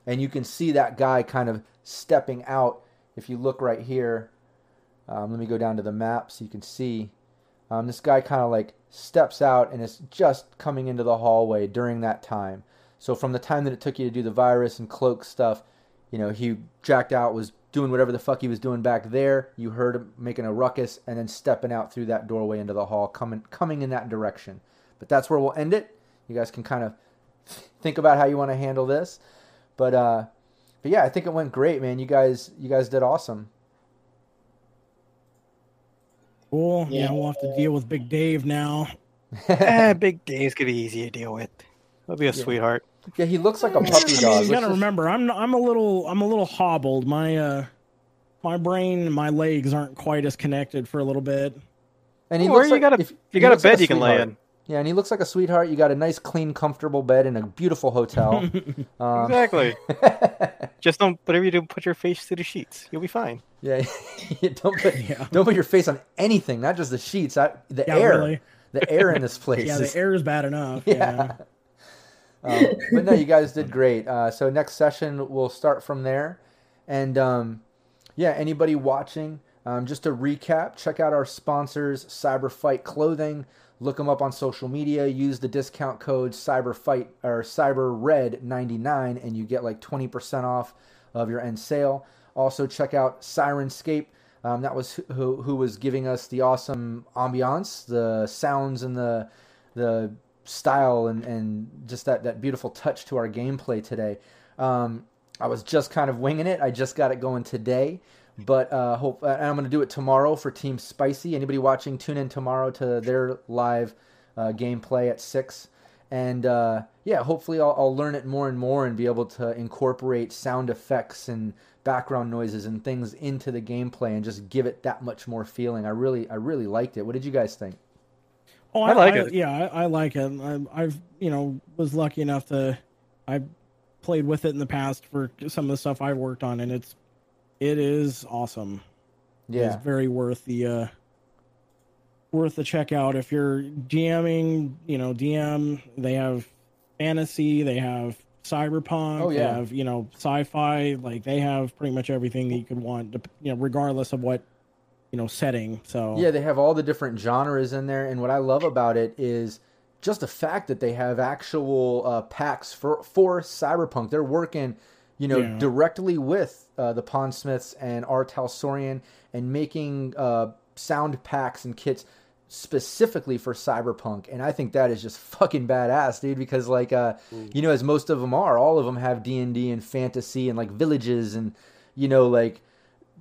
And you can see that guy kind of stepping out. If you look right here, um, let me go down to the map so you can see. Um, this guy kind of like steps out and is just coming into the hallway during that time. So from the time that it took you to do the virus and cloak stuff, you know, he jacked out, was doing whatever the fuck he was doing back there. You heard him making a ruckus and then stepping out through that doorway into the hall, coming coming in that direction. But that's where we'll end it. You guys can kind of think about how you want to handle this. But uh, but yeah, I think it went great, man. You guys you guys did awesome. Cool. Yeah, yeah we'll have to deal with Big Dave now. eh, Big Dave's going to be easy to deal with. He'll be a yeah. sweetheart. Yeah, he looks like a puppy dog. You got to remember, I'm I'm a little I'm a little hobbled. My uh my brain and my legs aren't quite as connected for a little bit. And he oh, looks or you like, got a if, you got a bed like a you can lay in. Yeah, and he looks like a sweetheart. You got a nice, clean, comfortable bed in a beautiful hotel. Um, exactly. Just don't, whatever you do, put your face through the sheets. You'll be fine. Yeah, don't put yeah. don't put your face on anything, not just the sheets. I, the yeah, air, really. the air in this place. Yeah, is, the air is bad enough. Yeah. yeah. Um, but no, you guys did great. Uh, so next session we'll start from there, and um, yeah, anybody watching, um, just to recap, check out our sponsors, CyberFight Clothing. Look them up on social media. Use the discount code CyberFight or Cyber Red ninety-nine, and you get like twenty percent off of your end sale. Also, check out Sirenscape. Um, that was who who was giving us the awesome ambiance, the sounds, and the the style, and, and just that that beautiful touch to our gameplay today. Um, I was just kind of winging it. I just got it going today. But uh, hope, and I'm going to do it tomorrow for Team Spicy. Anybody watching, tune in tomorrow to their live uh, gameplay at six. And, uh, yeah, hopefully I'll, I'll learn it more and more and be able to incorporate sound effects and background noises and things into the gameplay and just give it that much more feeling. I really I really liked it. What did you guys think? Oh, I, I like I, it. Yeah, I, I like it. I, I've, you know, was lucky enough to, I played with it in the past for some of the stuff I worked on, and it's, it is awesome. Yeah, it's very worth the, uh, worth the check out. If you're DMing, you know, D M, they have fantasy, they have cyberpunk, oh, yeah. they have, you know, sci-fi, like they have pretty much everything that you could want, to, you know, regardless of what, you know, setting. So yeah, they have all the different genres in there. And what I love about it is just the fact that they have actual uh, packs for, for cyberpunk. They're working, you know, yeah. directly with uh, the Pawn Smiths and Art Halsorian and making uh, sound packs and kits specifically for cyberpunk, and I think that is just fucking badass, dude, because like uh mm. you know, as most of them are, all of them have D and D and fantasy and like villages and, you know, like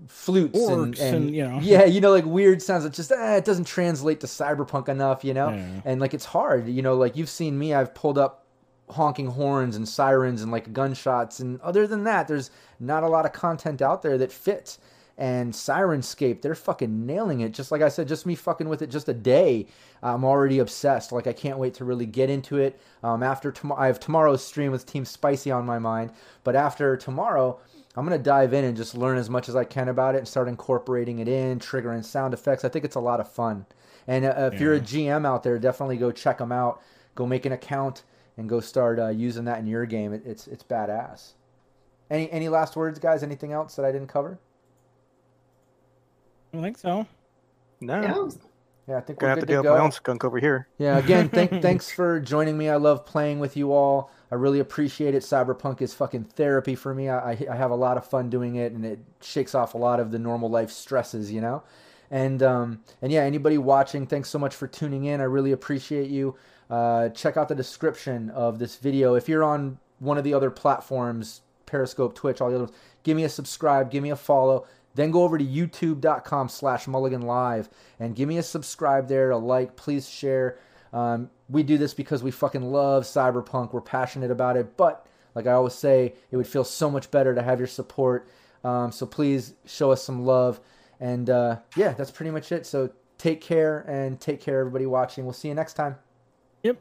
flutes and, and, and you know. yeah, you know, like weird sounds that just ah, it doesn't translate to cyberpunk enough, you know. Yeah. And like it's hard, you know, like you've seen me, I've pulled up honking horns and sirens and like gunshots, and other than that there's not a lot of content out there that fits. And Sirenscape, they're fucking nailing it. Just like I said, just me fucking with it just a day, I'm already obsessed. Like, I can't wait to really get into it. Um, after tom- I have tomorrow's stream with Team Spicy on my mind. But after tomorrow, I'm going to dive in and just learn as much as I can about it and start incorporating it in, triggering sound effects. I think it's a lot of fun. And uh, if yeah. you're a G M out there, definitely go check them out. Go make an account and go start uh, using that in your game. It, it's it's badass. Any Any last words, guys? Anything else that I didn't cover? I think so. No. Yeah, yeah I think we're gonna good have to deal to with my own skunk over here. Yeah. Again, thank, thanks for joining me. I love playing with you all. I really appreciate it. Cyberpunk is fucking therapy for me. I, I have a lot of fun doing it, and it shakes off a lot of the normal life stresses, you know. And um, and yeah, anybody watching, thanks so much for tuning in. I really appreciate you. Uh, check out the description of this video. If you're on one of the other platforms, Periscope, Twitch, all the others, give me a subscribe, give me a follow. Then go over to youtube.com slash mulligan live and give me a subscribe there, a like, please share. Um, we do this because we fucking love cyberpunk. We're passionate about it. But like I always say, it would feel so much better to have your support. Um, so please show us some love. And uh, yeah, that's pretty much it. So take care, and take care, everybody watching. We'll see you next time. Yep.